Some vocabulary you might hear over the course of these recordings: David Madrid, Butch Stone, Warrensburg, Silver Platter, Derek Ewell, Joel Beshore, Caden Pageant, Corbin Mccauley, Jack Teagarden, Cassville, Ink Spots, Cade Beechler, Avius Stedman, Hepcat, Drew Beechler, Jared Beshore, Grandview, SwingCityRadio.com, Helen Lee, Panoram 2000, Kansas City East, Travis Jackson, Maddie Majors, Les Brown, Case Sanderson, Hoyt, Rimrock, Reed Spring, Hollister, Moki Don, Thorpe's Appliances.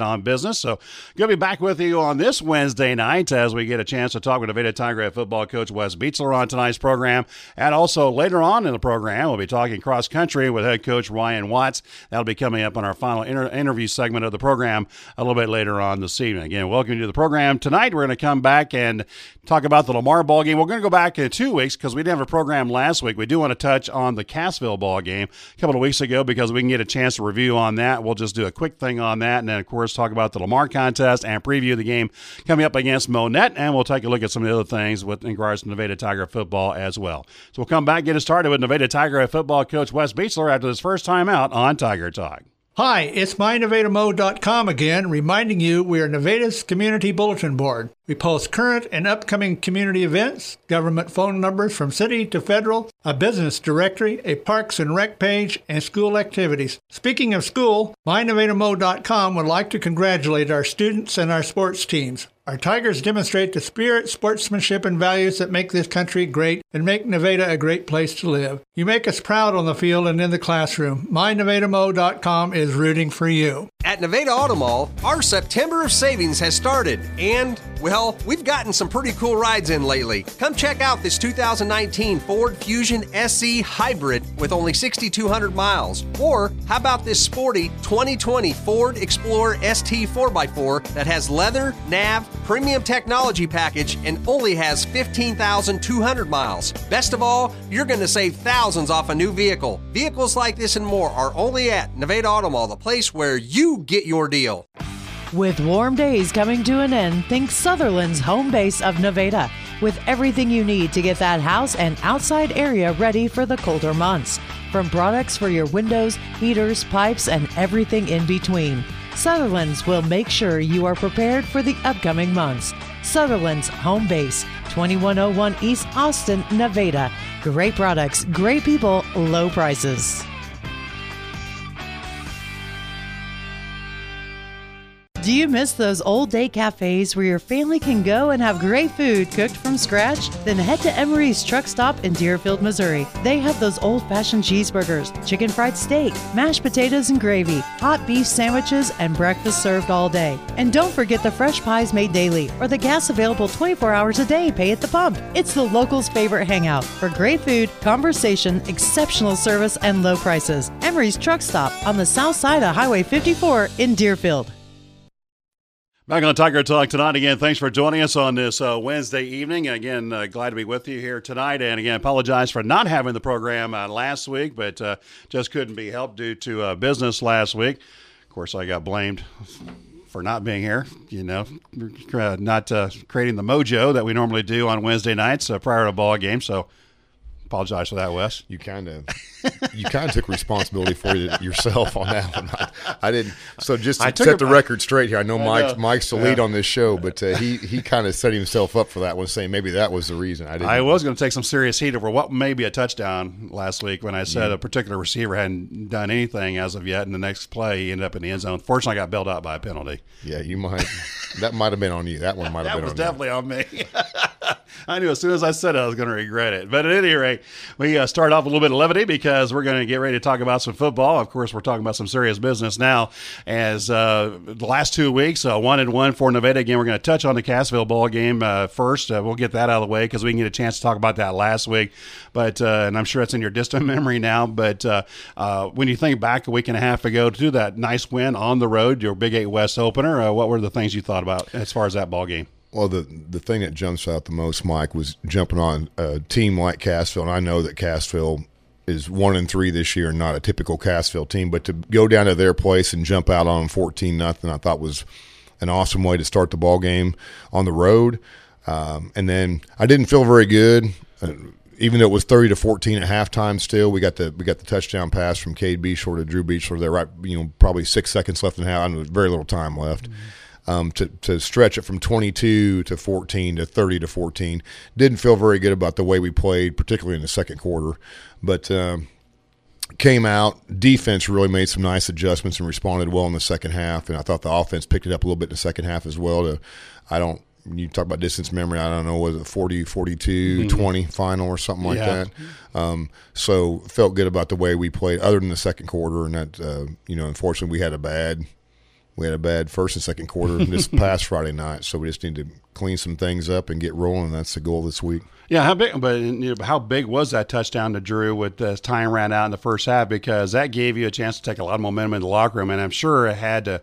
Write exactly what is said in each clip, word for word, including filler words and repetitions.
Crockett on business. So going to be back with you on this Wednesday night as we get a chance to talk with Aveda Tiger Head football coach Wes Beechler on tonight's program. And also later on in the program, we'll be talking cross country with head coach Ryan Watts. That'll be coming up on our final inter- interview segment of the program a little bit later on this evening. Again, welcome to the program. Tonight we're going to come back and talk about the Lamar ball game. We're going to go back in two weeks because we didn't have a program last week. We do want to touch on the Cassville ball game a couple of weeks ago because we can get a chance to review on that. We'll just do a quick thing on that and then, of course, talk about the Lamar contest and preview the game coming up against Monett, and we'll take a look at some of the other things with in regards to Nevada Tiger football as well. So we'll come back, get it started with Nevada Tiger football coach Wes Beechler after his first time out on Tiger Talk. Hi, it's my nevada mo dot com again, reminding you we are Nevada's Community Bulletin Board. We post current and upcoming community events, government phone numbers from city to federal, a business directory, a parks and rec page, and school activities. Speaking of school, my nevada mo dot com would like to congratulate our students and our sports teams. Our Tigers demonstrate the spirit, sportsmanship, and values that make this country great and make Nevada a great place to live. You make us proud on the field and in the classroom. my nevada mo dot com is rooting for you. At Nevada Auto Mall, our September of Savings has started, and, well, we've gotten some pretty cool rides in lately. Come check out this two thousand nineteen Ford Fusion S E Hybrid with only six thousand two hundred miles. Or, how about this sporty twenty twenty Ford Explorer S T four by four that has leather, nav, premium technology package, and only has fifteen thousand two hundred miles. Best of all, you're going to save thousands off a new vehicle. Vehicles like this and more are only at Nevada Auto Mall, the place where you get your deal. With warm days coming to an end, think Sutherland's home base of Nevada, with everything you need to get that house and outside area ready for the colder months. From products for your windows, heaters, pipes, and everything in between, Sutherland's will make sure you are prepared for the upcoming months. Sutherland's home base, twenty-one oh one East Austin, Nevada. Great products, great people, low prices. Do you miss those old day cafes where your family can go and have great food cooked from scratch? Then head to Emery's Truck Stop in Deerfield, Missouri. They have those old-fashioned cheeseburgers, chicken fried steak, mashed potatoes and gravy, hot beef sandwiches, and breakfast served all day. And don't forget the fresh pies made daily or the gas available twenty-four hours a day, pay at the pump. It's the locals' favorite hangout for great food, conversation, exceptional service, and low prices. Emery's Truck Stop on the south side of Highway fifty-four in Deerfield. Back on Tiger Talk tonight. Again, thanks for joining us on this uh, Wednesday evening. And again, uh, glad to be with you here tonight. And again, apologize for not having the program uh, last week, but uh, just couldn't be helped due to uh, business last week. Of course, I got blamed for not being here, you know, uh, not uh, creating the mojo that we normally do on Wednesday nights uh, prior to a ball game. So apologize for that, Wes. You kind of, you kind of took responsibility for yourself on that one. I, I didn't. So just to set the record straight here, I know Mike, Mike's the lead on this show, but uh, he he kind of set himself up for that one, saying maybe that was the reason. I didn't. I was going to take some serious heat over what may be a touchdown last week when I said yeah. a particular receiver hadn't done anything as of yet, and the next play he ended up in the end zone. Fortunately, I got bailed out by a penalty. Yeah, you might. That might have been on you. That one might have been on you. That was definitely on me. I knew as soon as I said it, I was going to regret it. But at any rate, we uh, start off a little bit of levity because we're going to get ready to talk about some football. Of course, we're talking about some serious business now as uh, the last two weeks, uh, one and one for Nevada. Again, we're going to touch on the Cassville ball game uh, first. Uh, we'll get that out of the way because we can get a chance to talk about that last week. But uh, and I'm sure it's in your distant memory now. But uh, uh, when you think back a week and a half ago to that nice win on the road, your Big Eight West opener, uh, what were the things you thought about as far as that ball game? Well, the the thing that jumps out the most, Mike, was jumping on a team like Cassville, and I know that Cassville is one and three this year, not a typical Cassville team, but to go down to their place and jump out on fourteen nothing, I thought was an awesome way to start the ball game on the road. Um, and then I didn't feel very good, uh, even though it was thirty to fourteen at halftime. Still, we got the we got the touchdown pass from Cade Beechler to Drew Beechler there, right? You know, probably six seconds left in half, and very little time left. Mm-hmm. Um, to, to stretch it from twenty-two to fourteen to thirty to fourteen. Didn't feel very good about the way we played, particularly in the second quarter. But um, came out, defense really made some nice adjustments and responded well in the second half. And I thought the offense picked it up a little bit in the second half as well. To, I don't – you talk about distance memory, I don't know, was it forty, forty-two, mm-hmm. twenty final or something like yeah. that. Um, so felt good about the way we played other than the second quarter. And that, uh, you know, unfortunately we had a bad – we had a bad first and second quarter this past Friday night, so we just need to clean some things up and get rolling. That's the goal this week. Yeah, how big? But you know, how big was that touchdown to Drew with uh, time ran out in the first half? Because that gave you a chance to take a lot of momentum in the locker room, and I'm sure it had to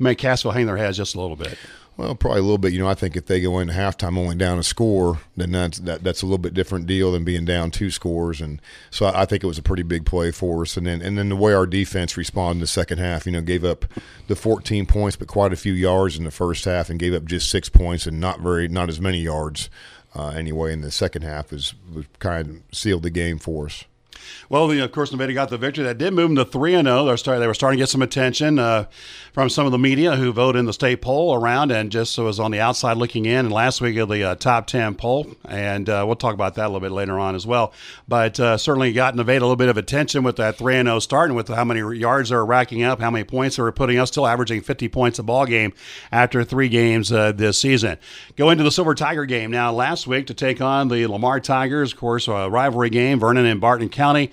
make Cassville hang their heads just a little bit. Well, probably a little bit. You know, I think if they go into halftime only down a score, then that's, that, that's a little bit different deal than being down two scores. And so I, I think it was a pretty big play for us. And then and then the way our defense responded in the second half, you know, gave up the fourteen points but quite a few yards in the first half and gave up just six points and not very not as many yards uh, anyway in the second half is, was kind of sealed the game for us. Well, the, of course, Nevada got the victory. That did move them to three and oh. They were starting to get some attention uh, from some of the media who voted in the state poll around and just was on the outside looking in. And last week of the uh, top ten poll, and uh, we'll talk about that a little bit later on as well. But uh, certainly got Nevada a little bit of attention with that three and oh starting with how many yards they were racking up, how many points they were putting up, still averaging fifty points a ball game after three games uh, this season. Go into the Silver Tiger game now last week to take on the Lamar Tigers, of course, a rivalry game, Vernon and Barton County. Uh,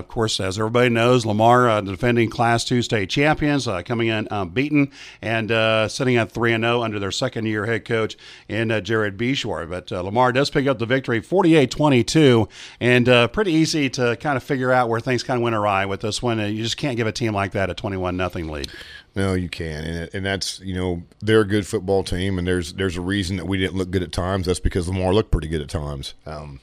of course, as everybody knows, Lamar, uh, the defending Class two state champions, uh, coming in unbeaten and uh, sitting at three and oh under their second-year head coach in uh, Jared Beshore. But uh, Lamar does pick up the victory forty-eight twenty-two, and uh, pretty easy to kind of figure out where things kind of went awry with this one. You just can't give a team like that a twenty-one nothing lead. No, you can, and and that's, you know, they're a good football team, and there's, there's a reason that we didn't look good at times. That's because Lamar looked pretty good at times. Um,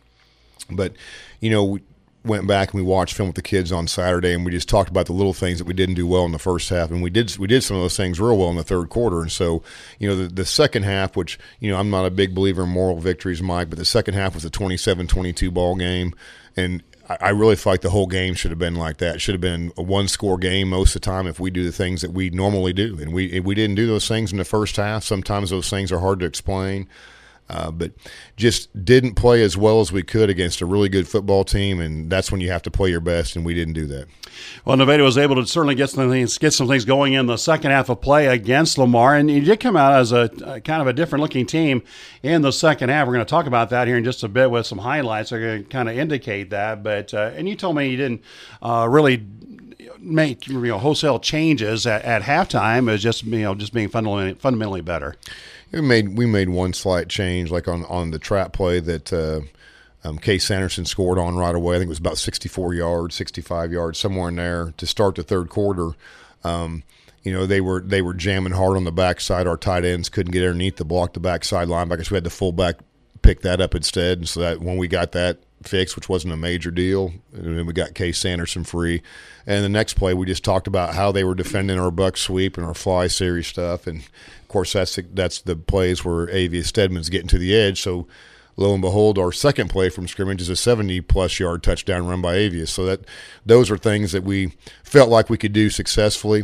but, you know, we, went back and we watched film with the kids on Saturday, and we just talked about the little things that we didn't do well in the first half, and we did we did some of those things real well in the third quarter. And so, you know, the, the second half, which, you know, I'm not a big believer in moral victories, Mike, but the second half was a twenty-seven twenty-two ball game, and I, I really feel like the whole game should have been like that. It should have been a one-score game most of the time if we do the things that we normally do, and we if we didn't do those things in the first half. Sometimes those things are hard to explain. Uh, but just didn't play as well as we could against a really good football team, and that's when you have to play your best, and we didn't do that. Well, Nevada was able to certainly get some things, get some things going in the second half of play against Lamar, and you did come out as a, a kind of a different-looking team in the second half. We're going to talk about that here in just a bit with some highlights. They're going to kind of indicate that. But uh, and you told me you didn't uh, really – make, you know, wholesale changes at, at halftime is just, you know, just being fundamentally, fundamentally better. We made we made one slight change, like on, on the trap play that uh, um, Case Sanderson scored on right away. I think it was about sixty-four yards, sixty-five yards, somewhere in there to start the third quarter. Um, you know, they were they were jamming hard on the backside. Our tight ends couldn't get underneath to block the backside linebackers. We had the fullback pick that up instead, and so that when we got that fix, which wasn't a major deal, and then we got Case Sanderson free. And the next play, we just talked about how they were defending our buck sweep and our fly series stuff. And of course, that's the, that's the plays where Avius Stedman's getting to the edge. So lo and behold, our second play from scrimmage is a seventy plus yard touchdown run by Avius. So that those are things that we felt like we could do successfully.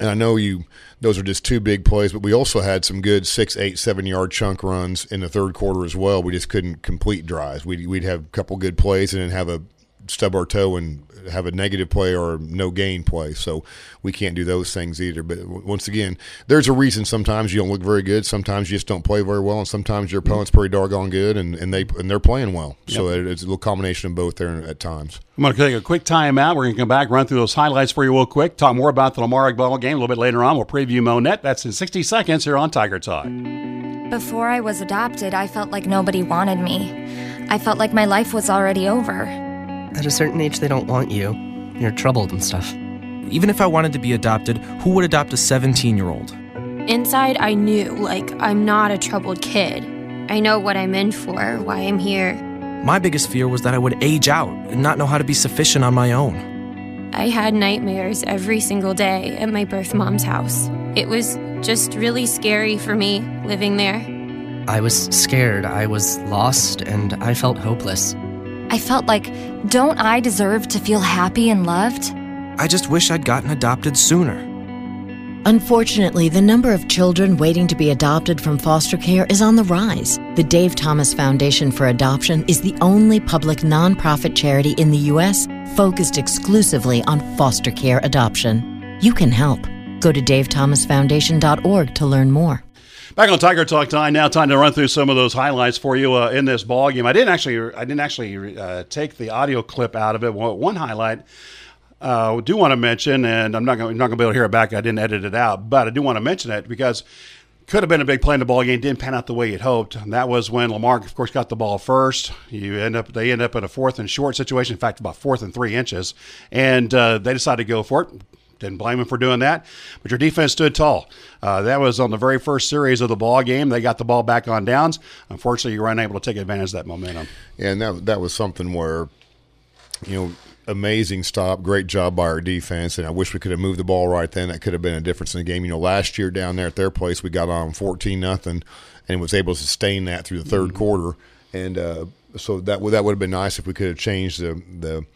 And I know you; those are just two big plays, but we also had some good six, eight, seven-yard chunk runs in the third quarter as well. We just couldn't complete drives. We'd, we'd have a couple good plays and then have a stub our toe and have a negative play or no-gain play. So we can't do those things either. But once again, there's a reason sometimes you don't look very good. Sometimes you just don't play very well, and sometimes your opponent's pretty doggone good, and, and, they, and they're playing well. Yep. So it's a little combination of both there at times. I'm going to take a quick timeout. We're going to come back, run through those highlights for you real quick, talk more about the Lamar ball game a little bit later on. We'll preview Monett. That's in sixty seconds here on Tiger Talk. Before I was adopted, I felt like nobody wanted me. I felt like my life was already over. At a certain age, they don't want you. You're troubled and stuff. Even if I wanted to be adopted, who would adopt a seventeen-year-old? Inside, I knew, like, I'm not a troubled kid. I know what I'm in for, why I'm here. My biggest fear was that I would age out and not know how to be sufficient on my own. I had nightmares every single day at my birth mom's house. It was just really scary for me living there. I was scared, I was lost, and I felt hopeless. I felt like, don't I deserve to feel happy and loved? I just wish I'd gotten adopted sooner. Unfortunately, the number of children waiting to be adopted from foster care is on the rise. The Dave Thomas Foundation for Adoption is the only public nonprofit charity in the U S focused exclusively on foster care adoption. You can help. Go to dave thomas foundation dot org to learn more. Back on Tiger Talk time now. Time to run through some of those highlights for you uh, in this ball game. I didn't actually, I didn't actually uh, take the audio clip out of it. One highlight. Uh, I do want to mention, and I'm not going not going to be able to hear it back. I didn't edit it out, but I do want to mention that because could have been a big play in the ball game, didn't pan out the way you'd hoped. And that was when Lamar, of course, got the ball first. You end up, they end up in a fourth and short situation. In fact, about fourth and three inches, and uh, they decided to go for it. Didn't blame him for doing that, but your defense stood tall. Uh, that was on the very first series of the ball game. They got the ball back on downs. Unfortunately, you were unable to take advantage of that momentum. Yeah, and that that was something where, you know, amazing stop, great job by our defense, and I wish we could have moved the ball right then. That could have been a difference in the game. You know, last year down there at their place, we got on fourteen nothing and was able to sustain that through the third mm-hmm. quarter. And uh, so that that would have been nice if we could have changed the the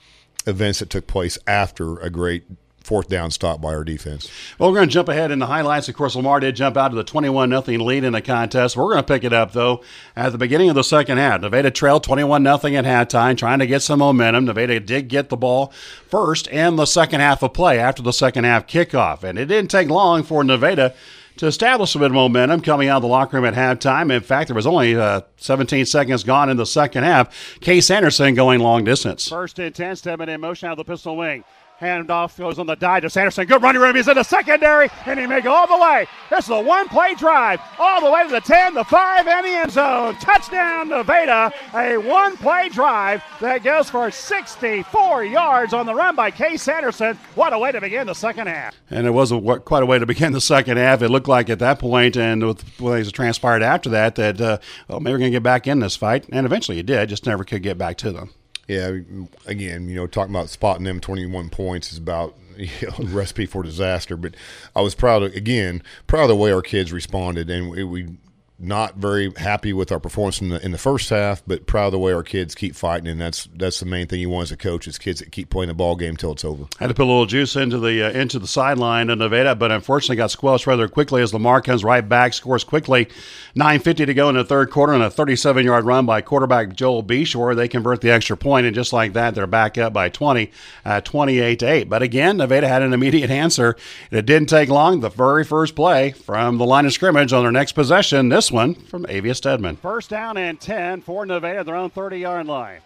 events that took place after a great fourth down stop by our defense. Well, we're going to jump ahead in the highlights. Of course, Lamar did jump out to the twenty-one nothing lead in the contest. We're going to pick it up, though, at the beginning of the second half. Nevada trailed twenty-one nothing at halftime, trying to get some momentum. Nevada did get the ball first in the second half of play after the second half kickoff, and it didn't take long for Nevada to establish a bit of momentum coming out of the locker room at halftime. In fact, there was only uh, seventeen seconds gone in the second half. Case Sanderson going long distance. First and ten, Stedman in motion out of the pistol wing. Handoff goes on the dive to Sanderson. Good running room. He's in the secondary, and he may go all the way. This is a one-play drive all the way to the ten, the five, and the end zone. Touchdown, Nevada. A one-play drive that goes for sixty-four yards on the run by Case Sanderson. What a way to begin the second half. And it was a, quite a way to begin the second half. It looked like at that point, and with things that transpired after that, that uh, well, maybe we're going to get back in this fight. And eventually it did, just never could get back to them. Yeah, again, you know, talking about spotting them twenty-one points is about, you know, recipe for disaster. But I was proud, of, again, proud of the way our kids responded. And we, we not very happy with our performance in the, in the first half, but proud of the way our kids keep fighting. And that's that's the main thing you want as a coach is kids that keep playing the ball game until it's over. Had to put a little juice into the uh, into the sideline of Nevada, but unfortunately got squelched rather quickly as Lamar comes right back, scores quickly. nine fifty to go in the third quarter and a thirty-seven-yard run by quarterback Joel Beshore. They convert the extra point, and just like that, they're back up by twenty, uh, twenty-eight to eight. But again, Nevada had an immediate answer, and it didn't take long. The very first play from the line of scrimmage on their next possession, this one from Avius Stedman. First down and ten for Nevada, their own thirty-yard line.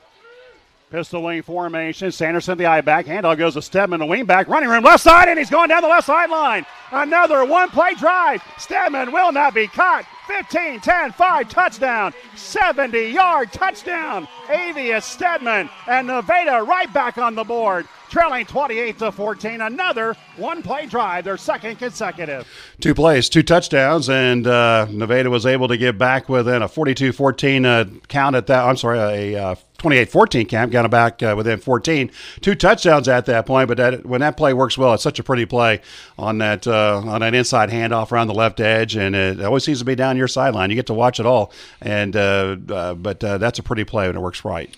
Pistol wing formation. Sanderson, the eye back. Handoff goes to Stedman, the wing back. Running room left side, and he's going down the left sideline. Another one-play drive. Stedman will not be caught. fifteen, ten, five, touchdown. seventy-yard touchdown. Avius Stedman and Nevada right back on the board, trailing twenty-eight to fourteen. Another one-play drive, their second consecutive. Two plays, two touchdowns, and uh, Nevada was able to get back within a forty-two fourteen uh, count at that. I'm sorry, a uh, twenty-eight fourteen camp, got it back uh, within fourteen. Two touchdowns at that point, but that, when that play works well, it's such a pretty play on that uh, on that inside handoff around the left edge, and it always seems to be down your sideline. You get to watch it all, and uh, uh, but uh, that's a pretty play when it works right.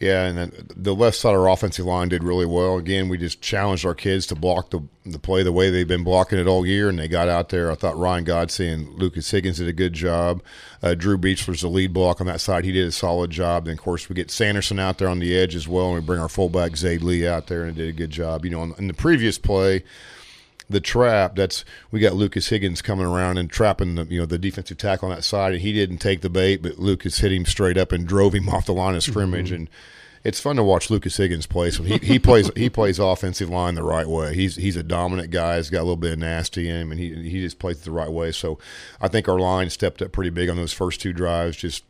Yeah, and then the left side of our offensive line did really well. Again, we just challenged our kids to block the, the play the way they've been blocking it all year, and they got out there. I thought Ryan Godsey and Lucas Higgins did a good job. Uh, Drew Beechler's the lead block on that side. He did a solid job. Then, of course, we get Sanderson out there on the edge as well, and we bring our fullback Zade Lee out there, and did a good job. You know, on, in the previous play, the trap, that's we got Lucas Higgins coming around and trapping the you know the defensive tackle on that side, and he didn't take the bait, but Lucas hit him straight up and drove him off the line of scrimmage. Mm-hmm. And it's fun to watch Lucas Higgins play. So he, he plays he plays offensive line the right way. He's he's a dominant guy. He's got a little bit of nasty in him, and he he just plays it the right way. So I think our line stepped up pretty big on those first two drives, just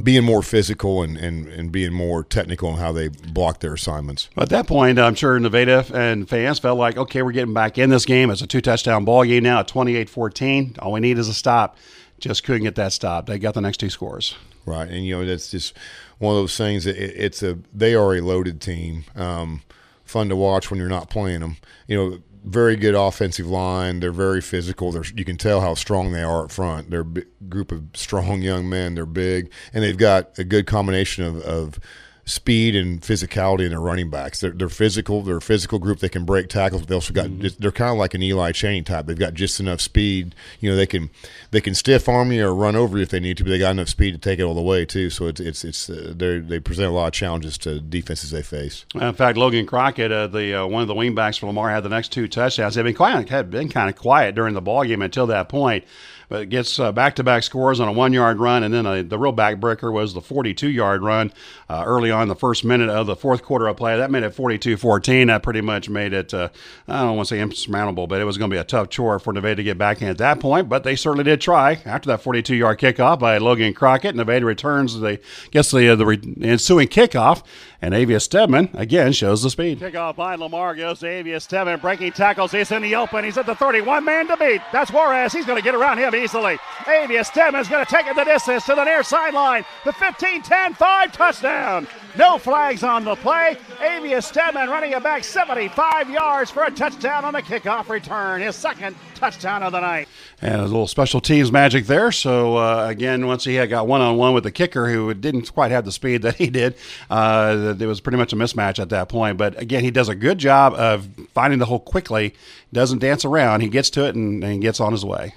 being more physical and, and, and being more technical on how they block their assignments. At that point, I'm sure Nevada and fans felt like, okay, we're getting back in this game. It's a two-touchdown ball game now at twenty-eight fourteen. All we need is a stop. Just couldn't get that stop. They got the next two scores. Right, and, you know, that's just one of those things. That it, it's a they are a loaded team. Um, fun to watch when you're not playing them. You know, very good offensive line. They're very physical. They're, you can tell how strong they are up front. They're a b- group of strong young men. They're big, and they've got a good combination of, of speed and physicality in their running backs. They're, they're physical. They're a physical group. They can break tackles. But they also got. Mm-hmm. They're kind of like an Eli Channing type. They've got just enough speed. You know, they can they can stiff arm you or run over you if they need to, but they got enough speed to take it all the way too. So it's it's it's uh, they present a lot of challenges to defenses they face. In fact, Logan Crockett, uh, the uh, one of the wingbacks for Lamar, had the next two touchdowns. They've been quiet, had been kind of quiet during the ball game until that point. But it gets uh, back-to-back scores on a one-yard run, and then a, the real backbreaker was the forty-two-yard run uh, early on on the first minute of the fourth quarter of play. That made it forty-two fourteen. That pretty much made it, uh, I don't want to say insurmountable, but it was going to be a tough chore for Nevada to get back in at that point, but they certainly did try after that forty-two-yard kickoff by Logan Crockett. Nevada returns the, guess the, uh, the re- ensuing kickoff, and Avius Stedman, again, shows the speed. Kickoff by Lamar goes to Avius Stedman, breaking tackles. He's in the open. He's at the thirty-one, man to beat. That's Juarez. He's going to get around him easily. Avius Stedman's going to take it the distance to the near sideline. The fifteen ten five touchdown. No flags on the play. Avius Stedman running it back seventy-five yards for a touchdown on a kickoff return. His second touchdown of the night. And a little special teams magic there. So, uh, again, once he had got one-on-one with the kicker who didn't quite have the speed that he did, uh, it was pretty much a mismatch at that point. But, again, he does a good job of finding the hole quickly, doesn't dance around. He gets to it and, and gets on his way.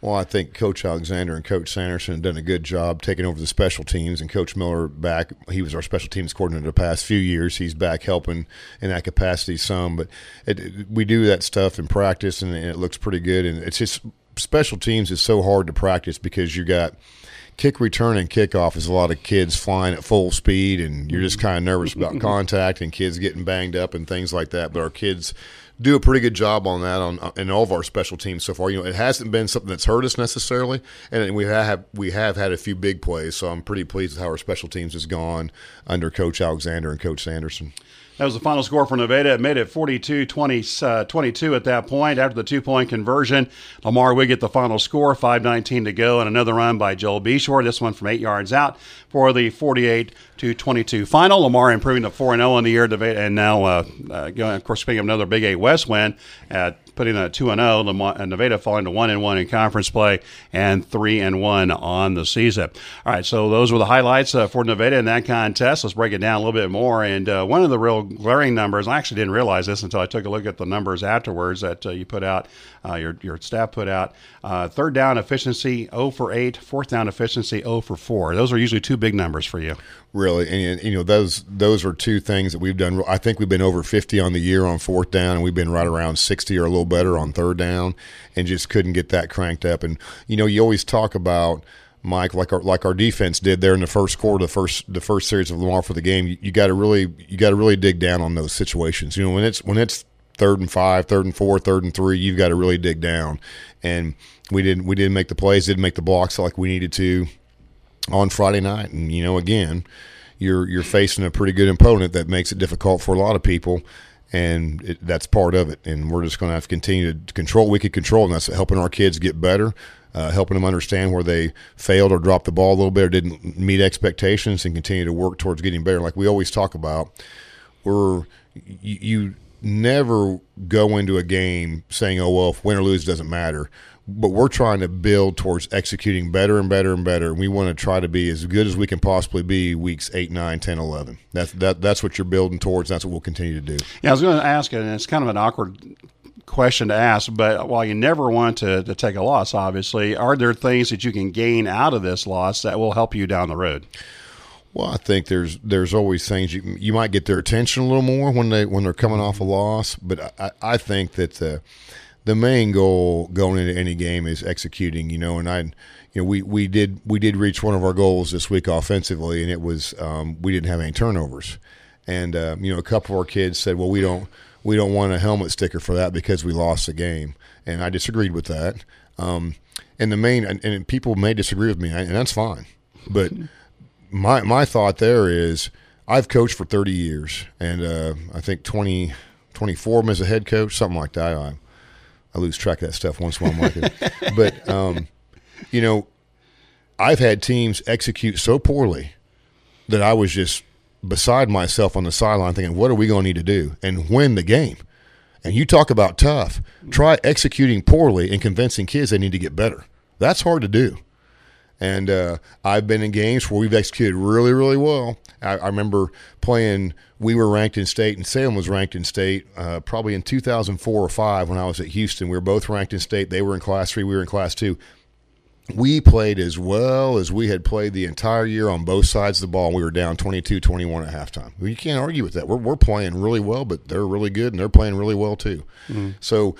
Well, I think Coach Alexander and Coach Sanderson have done a good job taking over the special teams, and Coach Miller back. He was our special teams coordinator the past few years. He's back helping in that capacity some, but it, we do that stuff in practice, and it looks pretty good. And it's just special teams is so hard to practice because you got kick return and kickoff is a lot of kids flying at full speed, and you're just kind of nervous about contact and kids getting banged up and things like that. But our kids do a pretty good job on that on in all of our special teams so far. You know, it hasn't been something that's hurt us necessarily, and we have we have had a few big plays, so I'm pretty pleased with how our special teams has gone under Coach Alexander and Coach Sanderson. That was the final score for Nevada. It made it forty-two twenty-two at that point. After the two-point conversion, Lamar would get the final score, five nineteen to go, and another run by Joel Beshore, this one from eight yards out for the forty-eight to twenty-two final. Lamar improving to four and oh on the year, and now, uh, uh, going, of course, speaking of another Big Eight West win, at putting a two and oh, and Nevada falling to one and one in conference play and three and one on the season. All right, so those were the highlights uh, for Nevada in that contest. Let's break it down a little bit more. And uh, one of the real glaring numbers, I actually didn't realize this until I took a look at the numbers afterwards that uh, you put out, uh, your your staff put out, uh, third down efficiency zero for eight, fourth down efficiency zero for four. Those are usually two big numbers for you. Really, and you know, those those are two things that we've done. I think we've been over fifty on the year on fourth down, and we've been right around sixty or a little better on third down, and just couldn't get that cranked up. And you know, you always talk about, Mike, like our like our defense did there in the first quarter, the first the first series of Lamar for the game. You, you got to really you got to really dig down on those situations. You know, when it's when it's third and five, third and four, third and three, you've got to really dig down. And we didn't we didn't make the plays, didn't make the blocks like we needed to on Friday night. And, you know, again, you're you're facing a pretty good opponent that makes it difficult for a lot of people, and it, that's part of it. And we're just going to have to continue to control what we could control, and that's helping our kids get better, uh, helping them understand where they failed or dropped the ball a little bit or didn't meet expectations, and continue to work towards getting better. Like we always talk about, we're you, you never go into a game saying, oh, well, if win or lose doesn't matter. But we're trying to build towards executing better and better and better. And we want to try to be as good as we can possibly be weeks eight, nine, ten, eleven. That's, that, that's what you're building towards. That's what we'll continue to do. Yeah, I was going to ask it, and it's kind of an awkward question to ask, but while you never want to, to take a loss, obviously, are there things that you can gain out of this loss that will help you down the road? Well, I think there's there's always things you you might get their attention a little more when they when they're coming off a loss, but I, I think that the the main goal going into any game is executing, you know. And I, you know, we, we did we did reach one of our goals this week offensively, and it was um, we didn't have any turnovers. And uh, you know, a couple of our kids said, well, we don't we don't want a helmet sticker for that because we lost the game, and I disagreed with that. Um, and the main and, and people may disagree with me, and that's fine, but. My my thought there is I've coached for thirty years, and uh, I think twenty, twenty-four of them as a head coach, something like that. I, I lose track of that stuff once in a while. Like but, um, you know, I've had teams execute so poorly that I was just beside myself on the sideline thinking, what are we going to need to do and win the game? And you talk about tough. Try executing poorly and convincing kids they need to get better. That's hard to do. And uh, I've been in games where we've executed really, really well. I, I remember playing, we were ranked in state, and Salem was ranked in state uh, probably in two thousand four or five when I was at Houston. We were both ranked in state. They were in class three. We were in class two. We played as well as we had played the entire year on both sides of the ball. We were down twenty-two twenty-one at halftime. Well, you can't argue with that. We're, we're playing really well, but they're really good, and they're playing really well too. Mm-hmm. So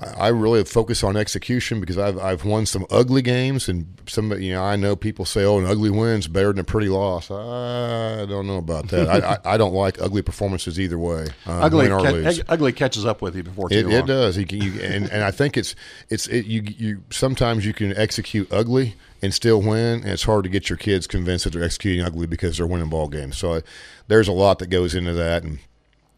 I really focus on execution because I've I've won some ugly games, and some, you know, I know people say, oh, an ugly win's better than a pretty loss. I don't know about that. I, I I don't like ugly performances either way. Um, ugly win or lose. Ugly catches up with you before too long. It does. You, you, and and I think it's it's it, you you sometimes you can execute ugly and still win, and it's hard to get your kids convinced that they're executing ugly because they're winning ball games. So I, there's a lot that goes into that, and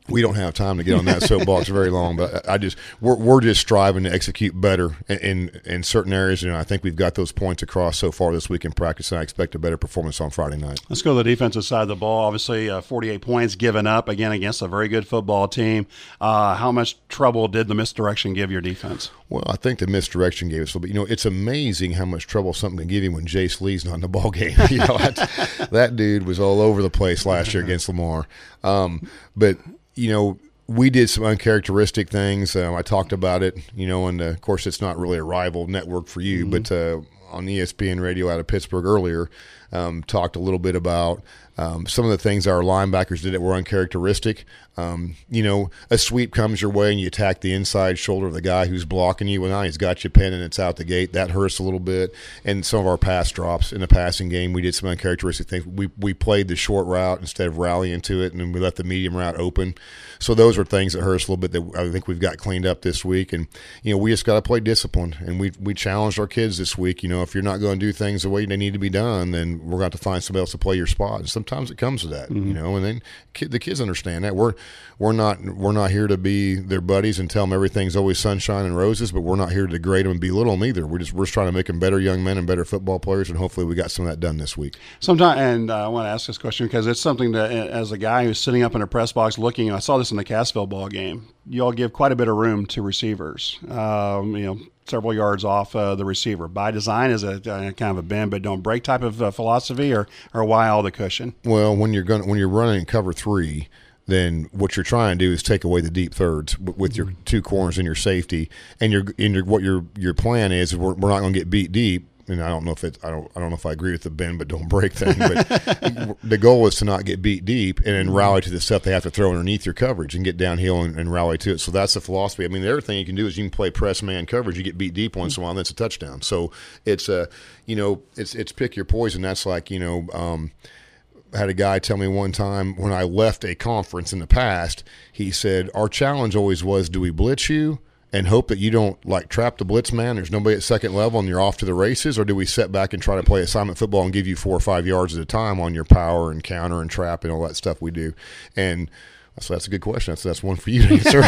we don't have time to get on that soapbox very long, but I just we're, we're just striving to execute better in, in in certain areas, and I think we've got those points across so far this week in practice, and I expect a better performance on Friday night. Let's go to the defensive side of the ball. Obviously, uh, forty-eight points given up, again, against a very good football team. Uh, how much trouble did the misdirection give your defense? Well, I think the misdirection gave us a little bit. You know, it's amazing how much trouble something can give you when Jace Lee's not in the ballgame. You know, that's, that dude was all over the place last year against Lamar. Um, but – you know, we did some uncharacteristic things. Um, I talked about it, you know, and uh, of course it's not really a rival network for you, mm-hmm. but uh, on E S P N radio out of Pittsburgh earlier, um, talked a little bit about um, some of the things our linebackers did that were uncharacteristic. Um, you know, a sweep comes your way and you attack the inside shoulder of the guy who's blocking you. Well, now he's got you pinned and it's out the gate. That hurts a little bit. And some of our pass drops in the passing game, we did some uncharacteristic things. We we played the short route instead of rallying to it, and then we left the medium route open. So those were things that hurt us a little bit that I think we've got cleaned up this week. And, you know, we just got to play disciplined. And we we challenged our kids this week. You know, if you're not going to do things the way they need to be done, then we're going to have to find somebody else to play your spot. And sometimes it comes to that, mm-hmm. you know, and then kid, the kids understand that. We're We're not we're not here to be their buddies and tell them everything's always sunshine and roses, but we're not here to degrade them and belittle them either. We're just we're just trying to make them better young men and better football players, and hopefully we got some of that done this week. Sometimes, and uh, I want to ask this question because it's something that, as a guy who's sitting up in a press box looking, and I saw this in the Cassville ball game. Y'all give quite a bit of room to receivers. Um, you know. several yards off uh, the receiver. By design is a uh, kind of a bend but don't break type of uh, philosophy, or, or why all the cushion? Well, when you're going when you're running cover three, then what you're trying to do is take away the deep thirds with your two corners and your safety, and your in your what your your plan is, we're, we're not going to get beat deep. And I don't know if it, I don't I don't know if I agree with the bend but don't break thing, but the goal is to not get beat deep and then rally to the stuff they have to throw underneath your coverage and get downhill and, and rally to it. So that's the philosophy. I mean, the other thing you can do is you can play press man coverage. You get beat deep once in a while, and that's a touchdown. So it's a, you know, it's it's pick your poison. That's like, you know. Um, I had a guy tell me one time when I left a conference in the past, he said, our challenge always was, do we blitz you and hope that you don't, like, trap the blitz man, there's nobody at second level and you're off to the races, or do we set back and try to play assignment football and give you four or five yards at a time on your power and counter and trap and all that stuff we do? And so that's a good question. That's that's one for you to answer.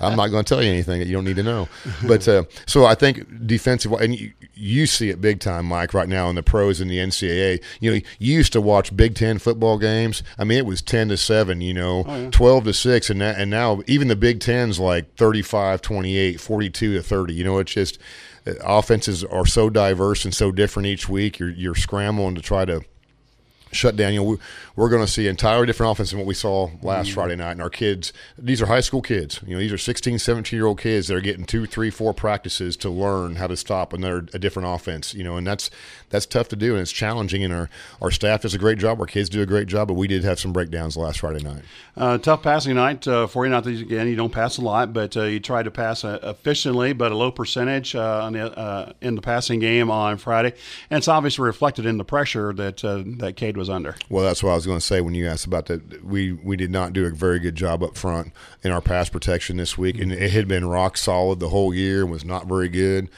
I'm not going to tell you anything that you don't need to know. But uh, so I think defensive, and you, you see it big time, Mike, right now in the pros and the N C double A. You know, you used to watch Big Ten football games. I mean, it was ten to seven. You know, oh, yeah. twelve to six, and that, and now even the Big Ten's like thirty-five twenty-eight, forty-two to thirty. You know, it's just offenses are so diverse and so different each week. You're you're scrambling to try to shut down. You know, we're going to see entirely different offense than what we saw last mm-hmm. Friday night. And our kids, these are high school kids. You know, these are sixteen, seventeen-year-old kids that are getting two, three, four practices to learn how to stop another a different offense. You know, and that's that's tough to do, and it's challenging. And our, our staff does a great job. Our kids do a great job, but we did have some breakdowns last Friday night. Uh, tough passing night uh, for you. Not that you, again, you don't pass a lot, but uh, you tried to pass uh, efficiently, but a low percentage uh, on the, uh, in the passing game on Friday. And it's obviously reflected in the pressure that uh, that Cade was under. Well, that's what I was going to say when you asked about that. We we did not do a very good job up front in our pass protection this week, and it had been rock solid the whole year and was not very good.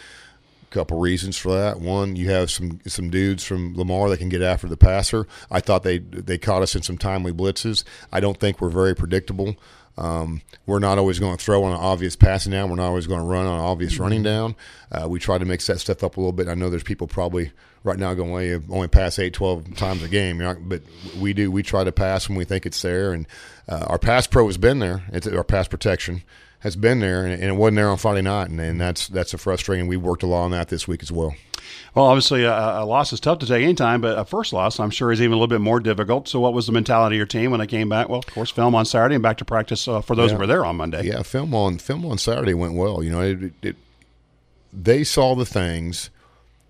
Couple reasons for that. One, you have some some dudes from Lamar that can get after the passer. I thought they they caught us in some timely blitzes. I don't think we're very predictable. Um, we're not always going to throw on an obvious passing down. We're not always going to run on an obvious mm-hmm. running down. Uh, we try to mix that stuff up a little bit. I know there's people probably right now going, well, you only pass eight, twelve times a game. You're not, but we do. We try to pass when we think it's there. And uh, our pass pro has been there. It's our pass protection has been there, and it wasn't there on Friday night, and, and that's that's a frustrating. We worked a lot on that this week as well. Well, obviously a, a loss is tough to take any time, but a first loss, I'm sure, is even a little bit more difficult. So what was the mentality of your team when they came back? Well, of course, film on Saturday and back to practice uh, for those yeah. who were there on Monday. Yeah, film on film on Saturday went well. You know, it, it, it, they saw the things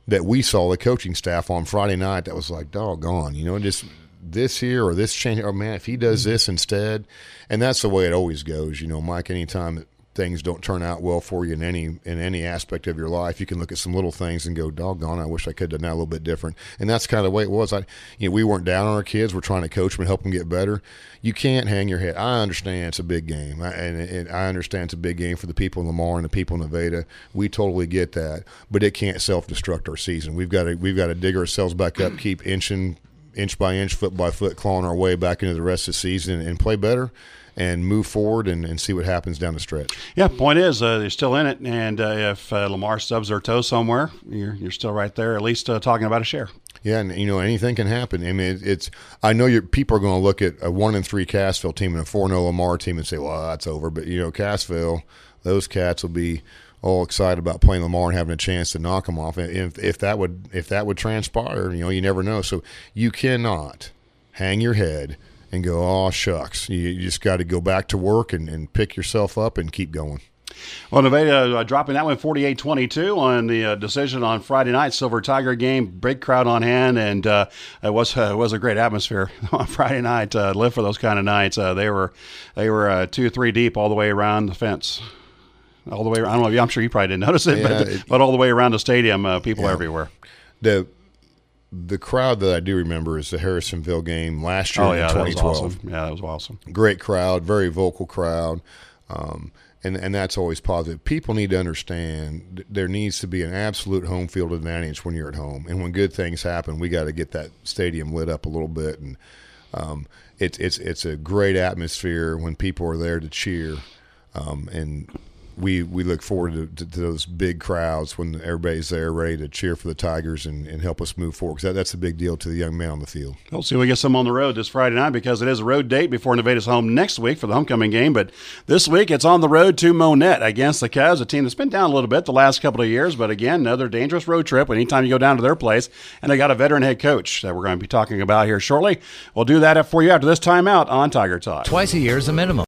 that we saw the coaching staff on Friday night that was like, doggone, you know, just – this here or this change, or man, if he does this instead. And that's the way it always goes, you know, Mike, anytime things don't turn out well for you in any in any aspect of your life, you can look at some little things and go, doggone, I wish I could have done that a little bit different. And that's kind of the way it was. I, you know, we weren't down on our kids. We're trying to coach them and help them get better. You can't hang your head. I understand it's a big game, I, and, and I understand it's a big game for the people in Lamar and the people in Nevada. We totally get that, but it can't self-destruct our season. We've got to we've got to dig ourselves back up, keep inching, inch by inch, foot by foot, clawing our way back into the rest of the season and play better and move forward and, and see what happens down the stretch. Yeah, point is, uh, you're still in it, and uh, if uh, Lamar stubs their toe somewhere, you're you're still right there, at least uh, talking about a share. Yeah, and, you know, anything can happen. I mean, it, it's I know your people are going to look at a one and three Cassville team and a four and oh Lamar team and say, well, that's over. But, you know, Cassville, those cats will be all excited about playing Lamar and having a chance to knock them off. And if, if that would if that would transpire, you know, you never know. So you cannot hang your head and go, oh, shucks. You, you just got to go back to work and, and pick yourself up and keep going. Well, Nevada uh, dropping that one forty-eight twenty-two on the uh, decision on Friday night. Silver Tiger game, big crowd on hand, and uh, it was uh, it was a great atmosphere on Friday night. Uh, live for those kind of nights. Uh, they were they were uh, two, three deep all the way around the fence. All the way around. I don't know. I'm sure you probably didn't notice it, yeah, but, it but all the way around the stadium, uh, people yeah. everywhere. The The crowd that I do remember is the Harrisonville game last year oh, yeah, in twenty twelve. That was awesome. Yeah, that was awesome. Great crowd, very vocal crowd, um, and, and that's always positive. People need to understand there needs to be an absolute home field advantage when you're at home. And when good things happen, we got to get that stadium lit up a little bit. And um, it's it's it's a great atmosphere when people are there to cheer, um, and – We we look forward to, to, to those big crowds when everybody's there ready to cheer for the Tigers and, and help us move forward, because that, that's a big deal to the young man on the field. We'll see if we get some on the road this Friday night, because it is a road date before Nevada's home next week for the homecoming game. But this week it's on the road to Monett against the Cavs, a team that's been down a little bit the last couple of years. But again, another dangerous road trip anytime you go down to their place. And they got a veteran head coach that we're going to be talking about here shortly. We'll do that for you after this timeout on Tiger Talk. Twice a year is a minimum.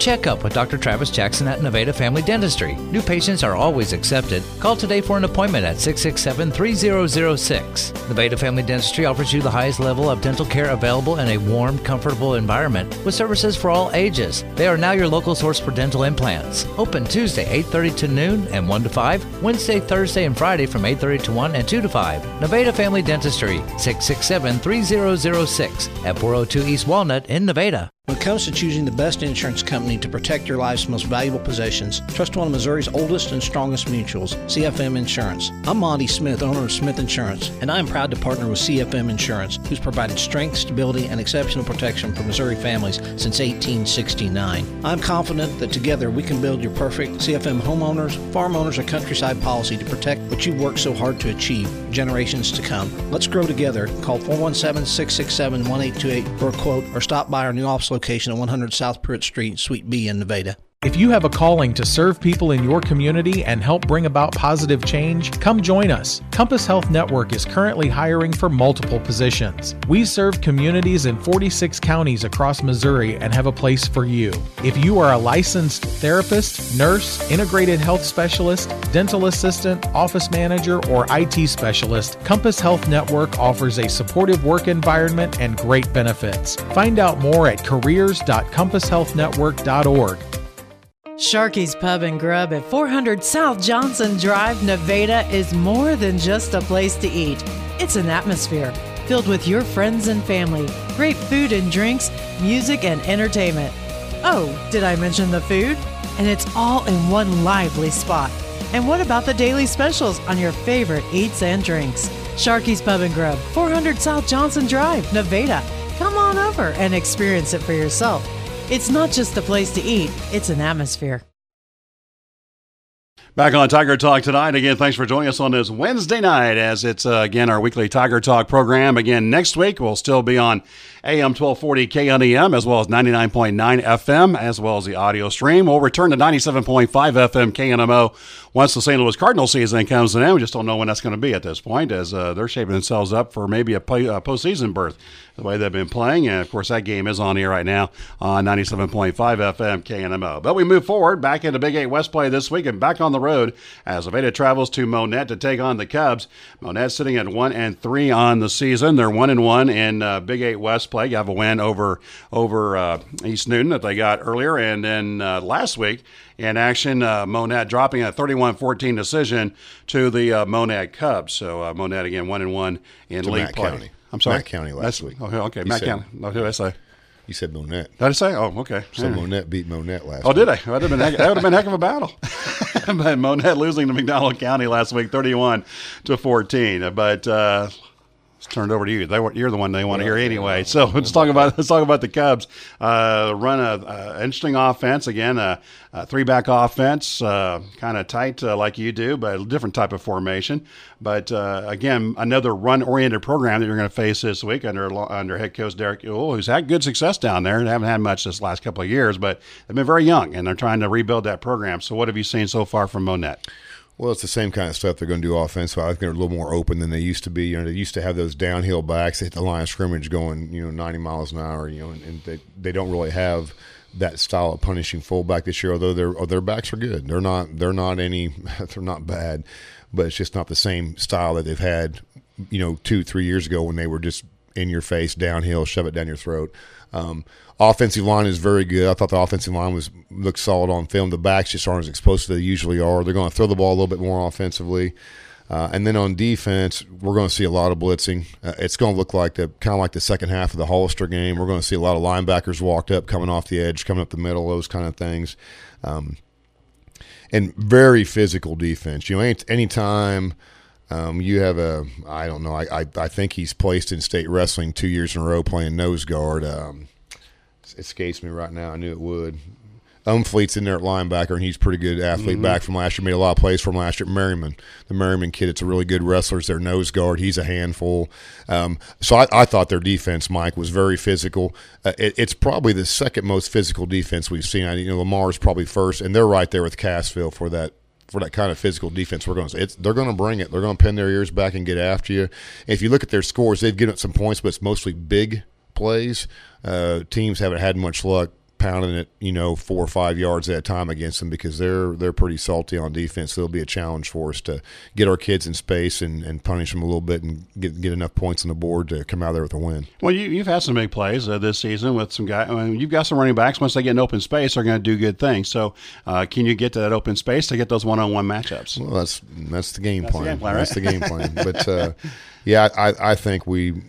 Check up with Doctor Travis Jackson at Nevada Family Dentistry. New patients are always accepted. Call today for an appointment at six six seven, three zero zero six. Nevada Family Dentistry offers you the highest level of dental care available in a warm, comfortable environment with services for all ages. They are now your local source for dental implants. Open Tuesday, eight thirty to noon and one to five. Wednesday, Thursday, and Friday from eight thirty to one and two to five. Nevada Family Dentistry, six six seven, three zero zero six at four oh two East Walnut in Nevada. When it comes to choosing the best insurance company to protect your life's most valuable possessions, trust one of Missouri's oldest and strongest mutuals, C F M Insurance. I'm Monty Smith, owner of Smith Insurance, and I am proud to partner with C F M Insurance, who's provided strength, stability, and exceptional protection for Missouri families since eighteen sixty-nine. I'm confident that together we can build your perfect C F M homeowners, farm owners, or countryside policy to protect what you've worked so hard to achieve generations to come. Let's grow together. Call four one seven, six six seven, one eight two eight for a quote, or stop by our new office location at one hundred South Pruitt Street, Suite B in Nevada. If you have a calling to serve people in your community and help bring about positive change, come join us. Compass Health Network is currently hiring for multiple positions. We serve communities in forty-six counties across Missouri and have a place for you. If you are a licensed therapist, nurse, integrated health specialist, dental assistant, office manager, or I T specialist, Compass Health Network offers a supportive work environment and great benefits. Find out more at careers dot compass health network dot org. Sharky's Pub and Grub at four hundred South Johnson Drive, Nevada, is more than just a place to eat. It's an atmosphere filled with your friends and family, great food and drinks, music and entertainment. Oh, did I mention the food? And it's all in one lively spot. And what about the daily specials on your favorite eats and drinks? Sharky's Pub and Grub, four hundred South Johnson Drive, Nevada. Come on over and experience it for yourself. It's not just a place to eat, it's an atmosphere. Back on Tiger Talk tonight. Again, thanks for joining us on this Wednesday night, as it's, uh, again, our weekly Tiger Talk program. Again, next week we'll still be on A M twelve forty K N E M, as well as ninety-nine point nine F M, as well as the audio stream. We'll return to ninety-seven point five F M K N M O once the Saint Louis Cardinal season comes in. We just don't know when that's going to be at this point, as uh, they're shaping themselves up for maybe a play, uh, postseason berth, the way they've been playing. And, of course, that game is on here right now on ninety-seven point five F M K N M O. But we move forward back into Big eight West play this week and back on the road as Aveda travels to Monett to take on the Cubs. Monett sitting at one and three on the season. They're one and one in uh, Big Eight West play. You have a win over over uh, East Newton that they got earlier, and then uh, last week in action, uh, Monett dropping a thirty-one fourteen decision to the uh, Monett Cubs. So uh, Monett again one and one in to league Matt play. County. I'm sorry, Matt County last That's, week. Okay, okay. Matt said, County. What did I say? You said Monett. Did I say? Oh, okay. So right. Monett beat Monett last. Oh, week. Did I? That would have been that would have been a heck of a battle. But Monett losing to McDonald County last week, thirty-one to fourteen. But uh, it's turned over to you. They were, you're the one they want to hear anyway. So let's talk about let's talk about the Cubs. Uh, run a, a interesting offense again. A, a three back offense, uh, kind of tight uh, like you do, but a different type of formation. But uh, again, another run oriented program that you're going to face this week under under head coach Derek Ewell, who's had good success down there and haven't had much this last couple of years, but they've been very young and they're trying to rebuild that program. So what have you seen so far from Monett? Well, it's the same kind of stuff they're going to do offensively. I think they're a little more open than they used to be. You know, they used to have those downhill backs. They hit the line of scrimmage going, you know, ninety miles an hour. You know, and, and they they don't really have that style of punishing fullback this year. Although their their backs are good. They're not they're not any they're not bad, but it's just not the same style that they've had. You know, two three years ago when they were just in your face, downhill, shove it down your throat. Um, offensive line is very good. I thought the offensive line was looked solid on film. The backs just aren't as explosive as they usually are. They're going to throw the ball a little bit more offensively. Uh, and then on defense, we're going to see a lot of blitzing. Uh, it's going to look like the kind of like the second half of the Hollister game. We're going to see a lot of linebackers walked up, coming off the edge, coming up the middle, those kind of things. Um, and very physical defense. You know, any, any time – Um, you have a, I don't know, I, I I think he's placed in state wrestling two years in a row playing nose guard. Um, it escapes me right now. I knew it would. Umfleet's in there at linebacker, and he's a pretty good athlete mm-hmm. back from last year. Made a lot of plays from last year. Merriman, the Merriman kid, it's a really good wrestler. It's their nose guard. He's a handful. Um, so I, I thought their defense, Mike, was very physical. Uh, it, it's probably the second most physical defense we've seen. I, you know, Lamar's probably first, and they're right there with Cassville for that. For that kind of physical defense, we're going to it's, they're going to bring it. They're going to pin their ears back and get after you. If you look at their scores, they've given up some points, but it's mostly big plays. Uh, teams haven't had much luck pounding it, you know, four or five yards at a time against them because they're they're pretty salty on defense. So it'll be a challenge for us to get our kids in space and, and punish them a little bit and get get enough points on the board to come out of there with a win. Well, you, you've had some big plays uh, this season with some guys. I mean, you've got some running backs. Once they get in open space, they're going to do good things. So uh, can you get to that open space to get those one-on-one matchups? Well, that's that's the game that's plan. The game plan right? That's the game plan. But uh, yeah, I I think we.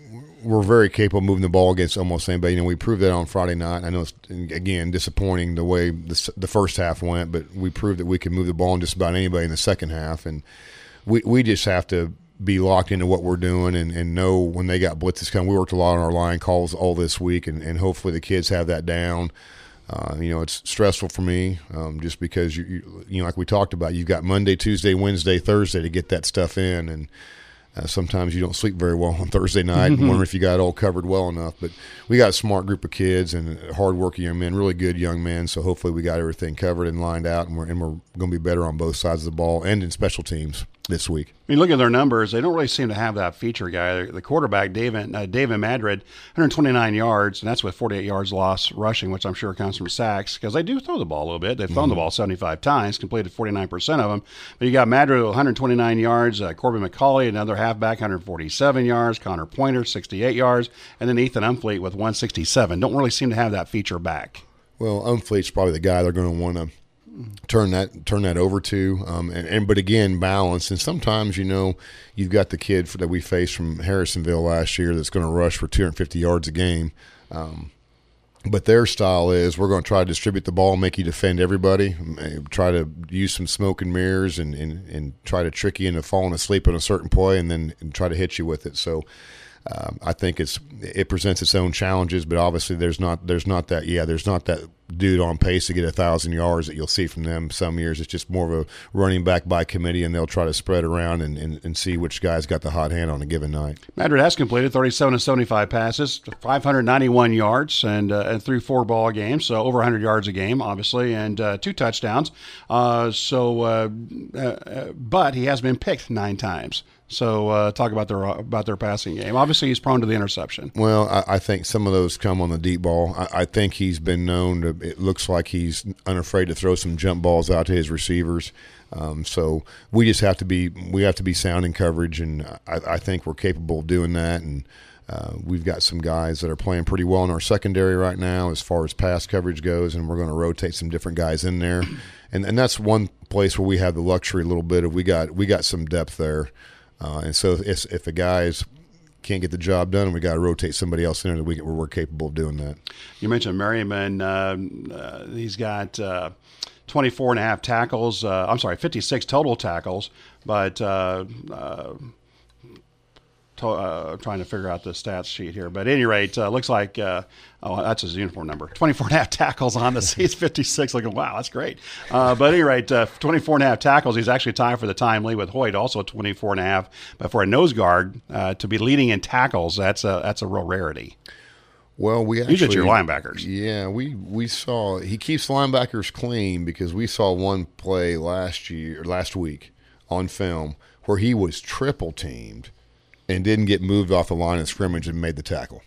We're very capable of moving the ball against almost anybody. You know, we proved that on Friday night. I know it's, again, disappointing the way the, the first half went, but we proved that we can move the ball on just about anybody in the second half. And we, we just have to be locked into what we're doing and, and know when they got blitzes coming. We worked a lot on our line calls all this week, and, and hopefully the kids have that down. Uh, you know, it's stressful for me um, just because, you, you, you know, like we talked about, you've got Monday, Tuesday, Wednesday, Thursday to get that stuff in. And Uh, sometimes you don't sleep very well on Thursday night and wonder if you got it all covered well enough. But we got a smart group of kids and hard-working young men, really good young men. So hopefully we got everything covered and lined out, and we're, and we're going to be better on both sides of the ball and in special teams this week. I mean, look at their numbers. They don't really seem to have that feature guy. The quarterback, David, uh, David Madrid, one hundred twenty-nine yards, and that's with forty-eight yards loss rushing, which I'm sure comes from sacks, because they do throw the ball a little bit. They've thrown mm-hmm. the ball seventy-five times, completed forty-nine percent of them. But you got Madrid with one hundred twenty-nine yards, uh, Corbin McCauley, another halfback, one hundred forty-seven yards, Connor Pointer, sixty-eight yards, and then Ethan Umfleet with one hundred sixty-seven. Don't really seem to have that feature back. Well, Umfleet's probably the guy they're going to want to turn that turn that over to um and, and but again, balance. And sometimes, you know, you've got the kid that we faced from Harrisonville last year that's going to rush for two hundred fifty yards a game, um but their style is we're going to try to distribute the ball, make you defend everybody, try to use some smoke and mirrors and and, and try to trick you into falling asleep on a certain play and then and try to hit you with it. So Um, I think it's it presents its own challenges, but obviously there's not there's not that yeah there's not that dude on pace to get a thousand yards that you'll see from them some years. It's just more of a running back by committee, and they'll try to spread around and, and, and see which guy's got the hot hand on a given night. Madrid has completed thirty-seven of seventy-five passes, five hundred ninety-one yards, and uh, and through four ball games, so over one hundred yards a game, obviously, and uh, two touchdowns. Uh, so, uh, uh, but he has been picked nine times. So uh, talk about their about their passing game. Obviously, he's prone to the interception. Well, I, I think some of those come on the deep ball. I, I think he's been known to It looks like he's unafraid to throw some jump balls out to his receivers. Um, so we just have to be we have to be sound in coverage, and I, I think we're capable of doing that. And uh, we've got some guys that are playing pretty well in our secondary right now as far as pass coverage goes, and we're going to rotate some different guys in there. And and that's one place where we have the luxury a little bit of we got we got some depth there. Uh, and so if, if a guy's can't get the job done, we got to rotate somebody else in there that we, we're capable of doing that. You mentioned Merriman. Uh, uh, he's got uh, twenty-four and a half tackles. Uh, I'm sorry, fifty-six total tackles, but uh, uh, to, uh, trying to figure out the stats sheet here. But at any rate, uh, looks like, uh, oh, that's his uniform number, twenty-four and a half tackles on the season, fifty-six. Looking, wow, that's great. Uh, but at any rate, uh, twenty-four and a half tackles. He's actually tied for the time lead with Hoyt, also twenty-four and a half. But for a nose guard uh, to be leading in tackles, that's a, that's a real rarity. Well, we actually. You get your linebackers. Yeah, we, we saw. He keeps linebackers clean because we saw one play last year, last week on film where he was triple teamed and didn't get moved off the line of scrimmage and made the tackle.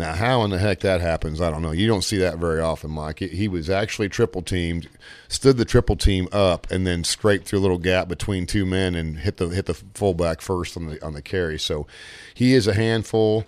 Now, how in the heck that happens, I don't know. You don't see that very often, Mike. He was actually triple-teamed, stood the triple team up, and then scraped through a little gap between two men and hit the hit the fullback first on the on the carry. So he is a handful.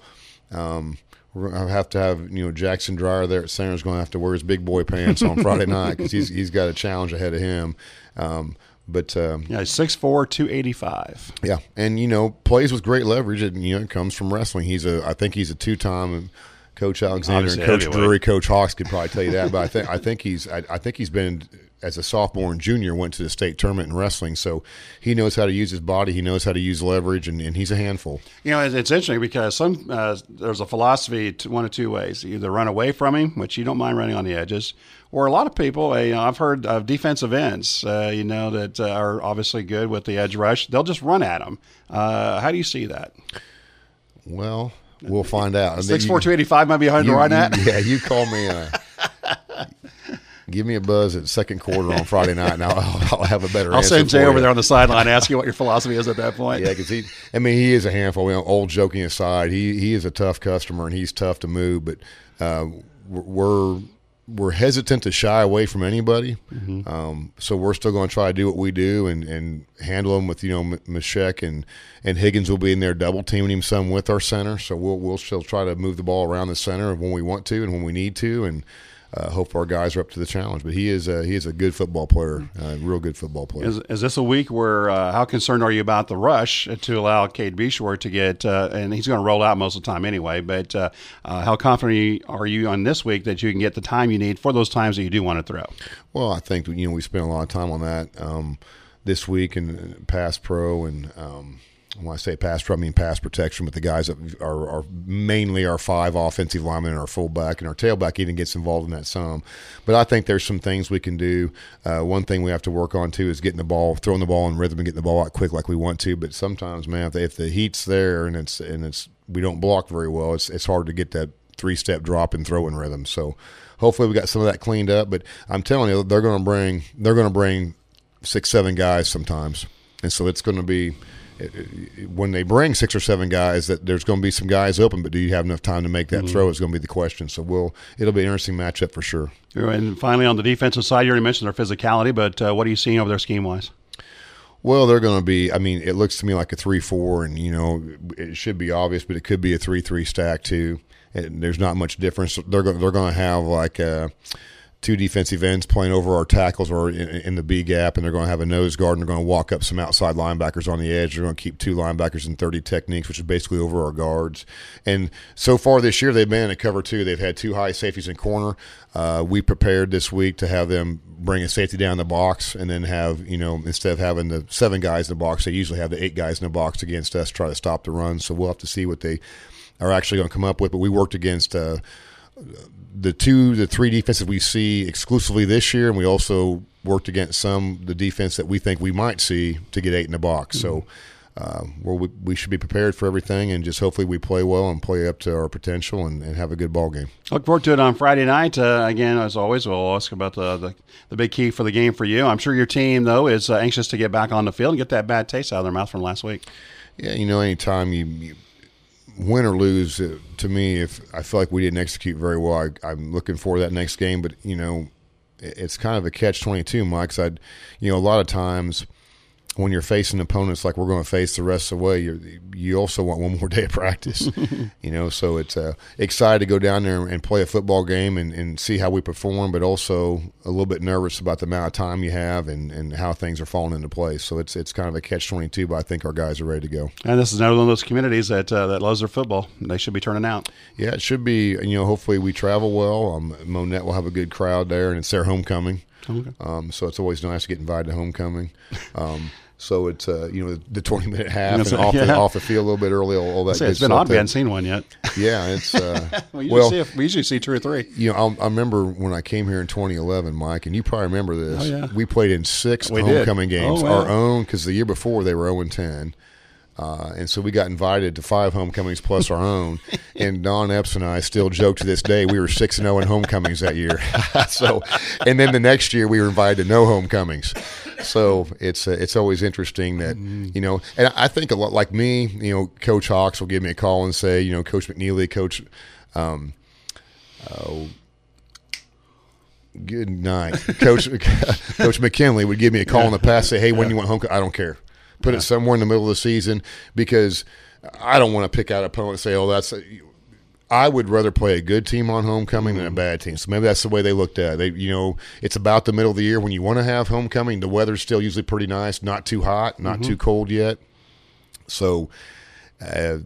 Um, I'll have to have, you know, Jackson Dreyer there at center is going to have to wear his big boy pants on Friday night because he's, he's got a challenge ahead of him. Um But um, yeah, six four, two eighty-five. Yeah, and you know, plays with great leverage, and you know, it comes from wrestling. He's a, I think he's a two-time Coach Alexander Obviously and Coach heavyweight. Drury, Coach Hawks could probably tell you that. But I think I think he's, I, I think he's been as a sophomore and junior went to the state tournament in wrestling, so he knows how to use his body. He knows how to use leverage, and, and he's a handful. You know, it's, it's interesting because some uh, there's a philosophy to one of two ways: you either run away from him, which you don't mind running on the edges. Or a lot of people, you know, I've heard of defensive ends, uh, you know, that uh, are obviously good with the edge rush. They'll just run at them. Uh, how do you see that? Well, we'll find out. six four, two eighty-five might be hard you, to run you, at. Yeah, you call me. Uh, give me a buzz at second quarter on Friday night, and I'll, I'll have a better I'll answer I'll send Jay over you. There on the sideline and ask you what your philosophy is at that point. Yeah, because he, I mean, he is a handful. You know, old joking aside, he, he is a tough customer, and he's tough to move, but uh, we're – we're hesitant to shy away from anybody. Mm-hmm. Um, so we're still going to try to do what we do and, and handle them with, you know, M- Meshek and, and Higgins will be in there double teaming him some with our center. So we'll, we'll still try to move the ball around the center when we want to and when we need to. And, Uh, hope our guys are up to the challenge, but he is a, he is a good football player, a real good football player. Is, is this a week where uh, how concerned are you about the rush to allow Cade Beechler to get uh, and he's going to roll out most of the time anyway? But uh, uh, how confident are you on this week that you can get the time you need for those times that you do want to throw? Well, I think you know we spent a lot of time on that um, this week and pass pro and. Um, When I say pass pro, I mean pass protection with the guys that are, are mainly our five offensive linemen and our fullback, and our tailback even gets involved in that some. But I think there's some things we can do. Uh, one thing we have to work on, too, is getting the ball, throwing the ball in rhythm and getting the ball out quick like we want to. But sometimes, man, if, they, if the heat's there and it's and it's we don't block very well, it's it's hard to get that three-step drop and throw in rhythm. So hopefully we got some of that cleaned up. But I'm telling you, they're going to bring they're going to bring six, seven guys sometimes. And so it's going to be – when they bring six or seven guys, that there's going to be some guys open, but do you have enough time to make that mm-hmm. throw is going to be the question. So we'll it'll be an interesting matchup for sure. And finally, on the defensive side, you already mentioned their physicality, but uh, what are you seeing over there scheme-wise? Well, they're going to be – I mean, it looks to me like a three four, and, you know, it should be obvious, but it could be a three three stack too. And there's not much difference. They're going, they're going to have like a – two defensive ends playing over our tackles or in, in the B gap, and they're going to have a nose guard, and they're going to walk up some outside linebackers on the edge. They're going to keep two linebackers in thirty techniques, which is basically over our guards. And so far this year, they've been in a cover two. They've had two high safeties in corner. Uh, we prepared this week to have them bring a safety down the box and then have, you know, instead of having the seven guys in the box, they usually have the eight guys in the box against us to try to stop the run. So we'll have to see what they are actually going to come up with. But we worked against uh, – the two, the three defenses we see exclusively this year, and we also worked against some the defense that we think we might see to get eight in the box. Mm-hmm. So uh, we, we should be prepared for everything, and just hopefully we play well and play up to our potential and, and have a good ball game. Look forward to it on Friday night. Uh, again, as always, we'll ask about the, the, the big key for the game for you. I'm sure your team, though, is uh, anxious to get back on the field and get that bad taste out of their mouth from last week. Yeah, you know, anytime you, you – win or lose, to me, if I feel like we didn't execute very well, I, I'm looking for that next game. But, you know, it's kind of a catch twenty-two, Mike. So I'd, you know, a lot of times when you're facing opponents like we're going to face the rest of the way, you you also want one more day of practice, you know. So it's uh, excited to go down there and play a football game and, and see how we perform, but also a little bit nervous about the amount of time you have and, and how things are falling into place. So it's it's kind of a catch twenty-two, but I think our guys are ready to go. And this is another one of those communities that uh, that loves their football. They should be turning out. Yeah, it should be. You know, hopefully we travel well. Um, Monett will have a good crowd there, and it's their homecoming. Okay. Um, so it's always nice to get invited to homecoming. Um, so it's uh, you know, the twenty minute half and off, yeah. the, off the field a little bit early. All, all that. Say, it's been odd. We haven't seen one yet. Yeah, it's uh, we, usually well, see if, we usually see two or three. You know, I'll, I remember when I came here in twenty eleven, Mike, and you probably remember this. Oh, yeah. We played in six we homecoming did. games, oh, wow. our own, because the year before they were oh and ten. Uh, and so we got invited to five homecomings plus our own, and Don Epps and I still joke to this day we were six and zero in homecomings that year. So, and then the next year we were invited to no homecomings. So it's uh, it's always interesting that mm-hmm. you know, and I think a lot like me, you know, Coach Hawks will give me a call and say, you know, Coach McNeely, Coach. Um, uh, good night, Coach. Coach McKinley would give me a call in the past, say, hey, when do you want homecoming? I don't care. Put yeah. it somewhere in the middle of the season, because I don't want to pick out an opponent and say, oh, that's – I would rather play a good team on homecoming mm-hmm. than a bad team. So maybe that's the way they looked at it. They, you know, it's about the middle of the year when you want to have homecoming. The weather's still usually pretty nice, not too hot, not mm-hmm. too cold yet. So uh,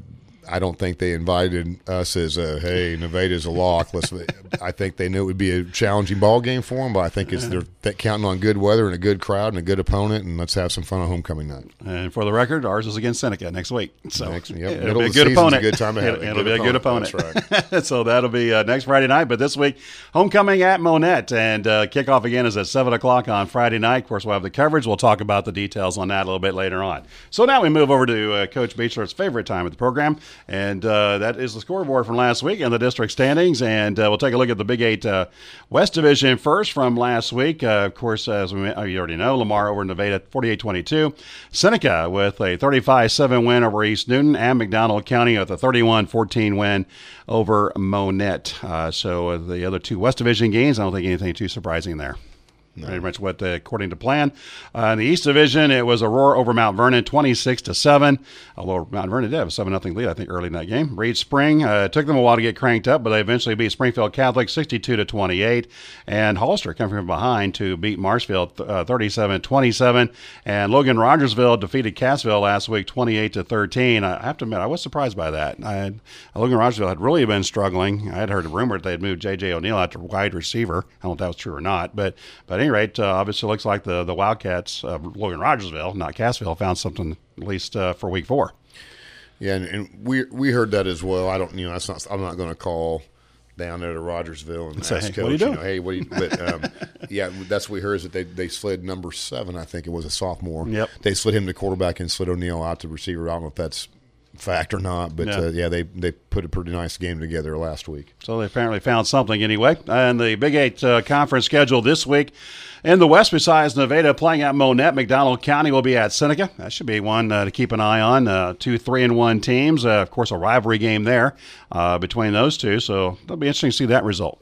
I don't think they invited us as a, hey, Nevada's a lock. Let's, I think they knew it would be a challenging ball game for them, but I think it's they're counting on good weather and a good crowd and a good opponent, and let's have some fun on homecoming night. And for the record, ours is against Seneca next week. So next, yep. it'll, it'll be a good opponent. A good time to have it'll, it. it'll be a good opponent. That's right. So that'll be uh, next Friday night, but this week, homecoming at Monett, and uh, kickoff again is at seven o'clock on Friday night. Of course, we'll have the coverage. We'll talk about the details on that a little bit later on. So now we move over to uh, Coach Beechler's favorite time of the program. And uh, that is the scoreboard from last week and the district standings. And uh, we'll take a look at the Big Eight uh, West Division first from last week. Uh, of course, as we uh, you already know, Lamar over Nevada forty-eight twenty-two. Seneca with a thirty-five seven win over East Newton, and McDonald County with a thirty-one fourteen win over Monett. Uh, so uh, the other two West Division games, I don't think anything too surprising there. No. Pretty much what the, according to plan. Uh, in the East Division, it was Aurora over Mount Vernon, twenty-six to seven. Although Mount Vernon did have a seven nothing lead, I think, early in that game. Reed Spring, uh, it took them a while to get cranked up, but they eventually beat Springfield Catholic sixty-two to twenty-eight. And Hollister come from behind to beat Marshfield uh, thirty-seven twenty-seven. And Logan-Rogersville defeated Cassville last week twenty-eight to thirteen. I have to admit, I was surprised by that. I had, Logan-Rogersville had really been struggling. I had heard a rumor that they had moved J J O'Neill out to wide receiver. I don't know if that was true or not, but but anyway. Rate uh, obviously looks like the the Wildcats of uh, Logan-Rogersville, not Cassville, found something at least uh, for week four. Yeah, and, and we we heard that as well. I don't, you know, that's not. I'm not going to call down there to Rogersville and say, ask hey, coach, what are you doing? You know, hey, what? Are you, but um, yeah, that's what we heard is that they they slid number seven. I think it was a sophomore. Yep. They slid him to quarterback and slid O'Neill out to receiver. I don't know if that's fact or not, but yeah. Uh, yeah, they they put a pretty nice game together last week. So they apparently found something anyway. And the Big Eight uh, conference schedule this week in the West, besides Nevada playing at Monett, McDonald County will be at Seneca. That should be one uh, to keep an eye on. Uh, two three and one teams, uh, of course, a rivalry game there uh, between those two. So it'll be interesting to see that result.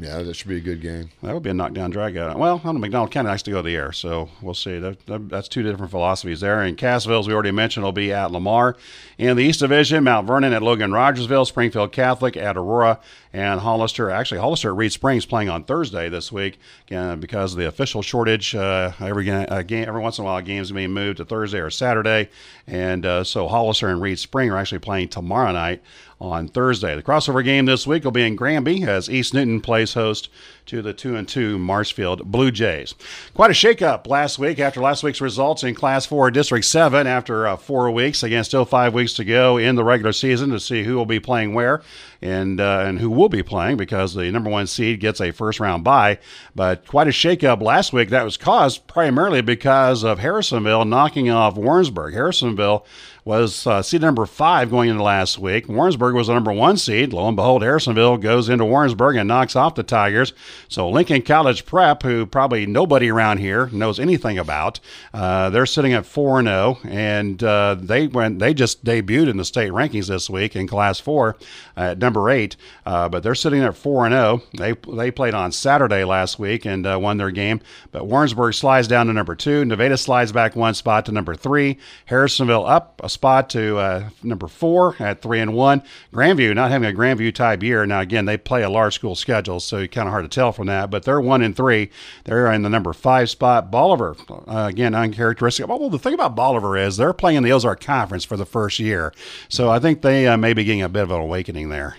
Yeah, that should be a good game. That would be a knockdown dragout. Well, I don't know, McDonald County likes to go to the air, so we'll see. That, that, that's two different philosophies there. And Cassville, as we already mentioned, will be at Lamar. In the East Division, Mount Vernon at Logan-Rogersville, Springfield Catholic at Aurora, and Hollister. Actually, Hollister at Reed Springs playing on Thursday this week again, because of the official shortage. Uh, every uh, game, every once in a while, games are being moved to Thursday or Saturday. And uh, so Hollister and Reed Spring are actually playing tomorrow night on Thursday. The crossover game this week will be in Grandview as East Newton plays host to the two and two Marshfield Blue Jays. Quite a shakeup last week after last week's results in Class four District seven after uh, four weeks. Again, still five weeks to go in the regular season to see who will be playing where and uh, and who will be playing, because the number one seed gets a first-round bye. But quite a shakeup last week that was caused primarily because of Harrisonville knocking off Warrensburg. Harrisonville was uh, seed number five going into last week. Warrensburg was the number one seed. Lo and behold, Harrisonville goes into Warrensburg and knocks off the Tigers. So Lincoln College Prep, who probably nobody around here knows anything about, uh, they're sitting at four and oh, and uh, they went. They just debuted in the state rankings this week in Class four uh, at number eight, uh, but they're sitting at four and oh. They they played on Saturday last week and uh, won their game, but Warrensburg slides down to number two. Nevada slides back one spot to number three. Harrisonville up a spot to uh, number four at three and one. Grandview not having a Grandview type year. Now again, they play a large school schedule, so it's kind of hard to tell from that. But they're one and three. They're in the number five spot. Bolivar uh, again uncharacteristic. Well, the thing about Bolivar is they're playing the Ozark Conference for the first year, so I think they uh, may be getting a bit of an awakening there.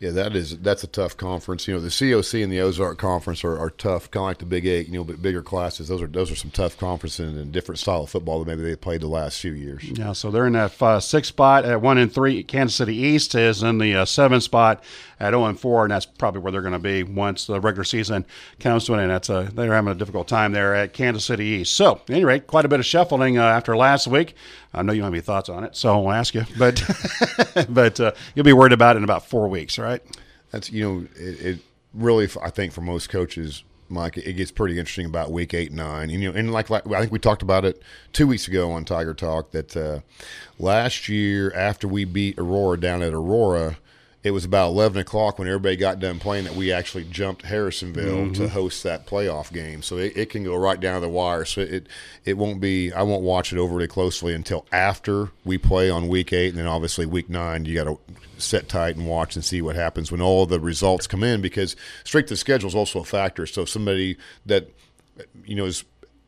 Yeah, that is that's a tough conference. You know, the C O C and the Ozark Conference are, are tough, kind of like the Big Eight. You know, but bigger classes. Those are those are some tough conferences and different style of football that maybe they played the last few years. Yeah, so they're in that uh, sixth spot at one and three. Kansas City East is in the uh, seventh spot at zero and four, and that's probably where they're going to be once the regular season comes to an end. That's a they're having a difficult time there at Kansas City East. So, at any rate, quite a bit of shuffling uh, after last week. I know you don't have any thoughts on it, so I won't ask you. But but uh, you'll be worried about it in about four weeks, right? That's you know it, it really I think for most coaches, Mike, it gets pretty interesting about week eight, nine, and you know, and like, like I think we talked about it two weeks ago on Tiger Talk that uh, last year after we beat Aurora down at Aurora. It was about eleven o'clock when everybody got done playing that we actually jumped Harrisonville mm-hmm. to host that playoff game. So it, it can go right down to the wire. So it it won't be – I won't watch it overly closely until after we play on week eight. And then obviously week nine, you got to sit tight and watch and see what happens when all the results come in because strength of schedule is also a factor. So somebody that, you know, is,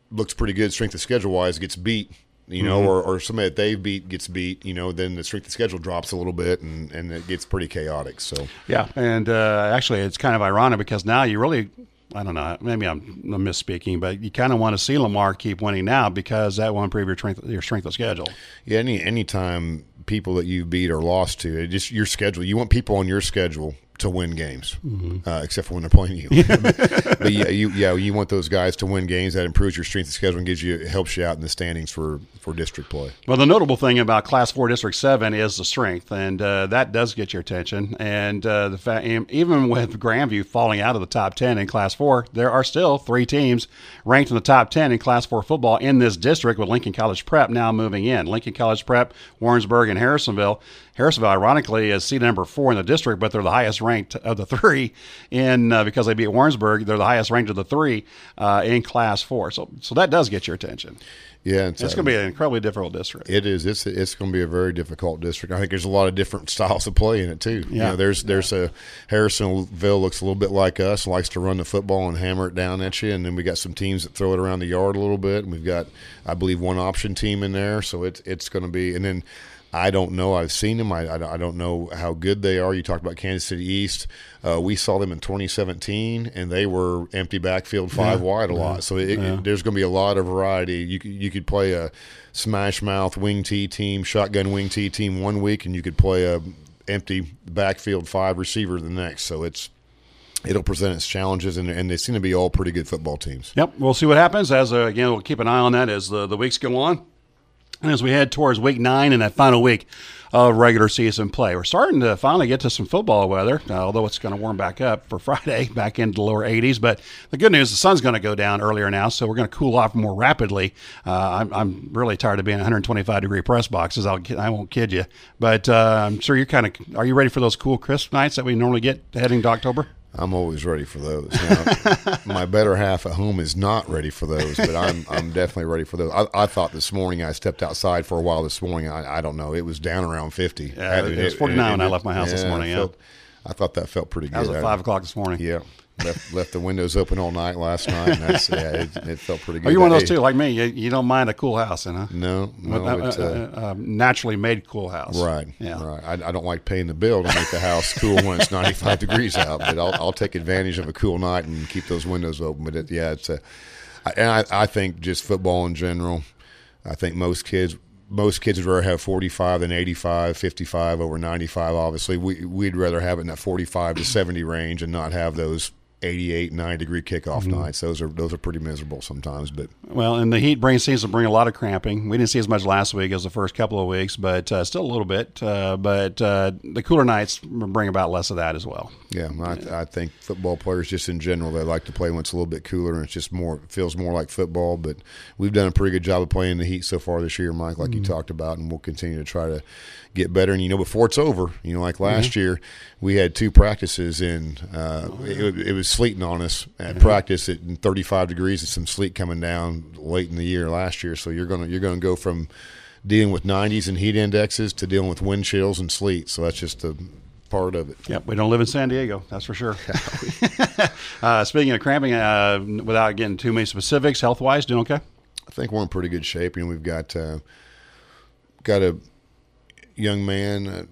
looks pretty good strength of schedule-wise gets beat. You know, mm-hmm. or, or somebody that they beat gets beat, you know, then the strength of schedule drops a little bit and, and it gets pretty chaotic. So, yeah. And uh, actually, it's kind of ironic because now you really, I don't know, maybe I'm misspeaking, but you kind of want to see Lamar keep winning now because that will improve your strength, your strength of schedule. Yeah. Any, anytime people that you beat or lost to, it just your schedule, you want people on your schedule to win games, mm-hmm. uh, except for when they're playing you. but, but yeah, you yeah you want those guys to win games. That improves your strength of schedule and gives you it helps you out in the standings for, for district play. Well, the notable thing about Class Four District Seven is the strength, and uh, that does get your attention. And uh, the fact, even with Grandview falling out of the top ten in Class Four, there are still three teams ranked in the top ten in Class Four football in this district. With Lincoln College Prep now moving in, Lincoln College Prep, Warrensburg, and Harrisonville. Harrisonville, ironically, is seed number four in the district, but they're the highest ranked of the three in uh, because they beat Warrensburg. They're the highest ranked of the three uh, in Class Four. So, so that does get your attention. Yeah, it's, it's going to be an incredibly difficult district. It is. It's it's going to be a very difficult district. I think there's a lot of different styles of play in it too. Yeah. You know, there's there's yeah. a Harrisonville looks a little bit like us, likes to run the football and hammer it down at you, and then we got some teams that throw it around the yard a little bit, and we've got I believe one option team in there. So it's it's going to be, and then. I don't know. I've seen them. I, I, I don't know how good they are. You talked about Kansas City East. Uh, we saw them in twenty seventeen, and they were empty backfield five yeah. wide a lot. Yeah. So it, yeah. it, there's going to be a lot of variety. You, you could play a smash mouth wing T team, shotgun wing T team one week, and you could play a empty backfield five receiver the next. So it's it'll present its challenges, and, and they seem to be all pretty good football teams. Yep. We'll see what happens. As uh, again, we'll keep an eye on that as the, the weeks go on. And as we head towards week nine and that final week of regular season play, we're starting to finally get to some football weather, although it's going to warm back up for Friday, back into the lower eighties. But the good news, the sun's going to go down earlier now, so we're going to cool off more rapidly. Uh, I'm, I'm really tired of being one hundred twenty-five degree press boxes. I'll, I won't kid you. But uh, I'm sure you're kind of – are you ready for those cool, crisp nights that we normally get heading to October? I'm always ready for those. Now, my better half at home is not ready for those, but I'm I'm definitely ready for those. I, I thought this morning I stepped outside for a while this morning. I, I don't know. It was down around fifty. Yeah, I, it, it was forty-nine it, when it, I left my house yeah, this morning. Yeah. Felt, I thought that felt pretty good. I was at five o'clock this morning. Yeah. Left, left the windows open all night last night. And that's, yeah, it, it felt pretty good. Oh, you're one of those too, like me. You, you don't mind a cool house, huh? No, no, a, it's a, a, a naturally made cool house. Right, yeah. Right. I, I don't like paying the bill to make the house cool when it's ninety-five degrees out, but I'll, I'll take advantage of a cool night and keep those windows open. But it, yeah, it's a. And I, I think just football in general. I think most kids. Most kids would rather have forty-five than eighty-five, fifty-five over ninety-five. Obviously, we we'd rather have it in that forty-five to seventy range and not have those eighty-eight, ninety degree kickoff mm-hmm. nights. Those are those are pretty miserable sometimes. But well, and the heat brings seems to bring a lot of cramping. We didn't see as much last week as the first couple of weeks, but uh, still a little bit. Uh, but uh, the cooler nights bring about less of that as well. Yeah, I, yeah. I think football players just in general, they like to play when it's a little bit cooler and it's just more it feels more like football. But we've done a pretty good job of playing the heat so far this year, Mike, like mm-hmm. you talked about, and we'll continue to try to get better. And you know, before it's over, you know, like last mm-hmm. year, we had two practices in. Uh, oh, yeah. it, it was sleeting on us at practice at thirty-five degrees and some sleet coming down late in the year last year. So you're gonna you're gonna go from dealing with nineties and heat indexes to dealing with wind chills and sleet. So that's just a part of it. Yep, we don't live in San Diego, that's for sure. uh, speaking of cramping, uh, without getting too many specifics, health wise, doing okay? I think we're in pretty good shape. You know, we've got uh, got a young man. Uh,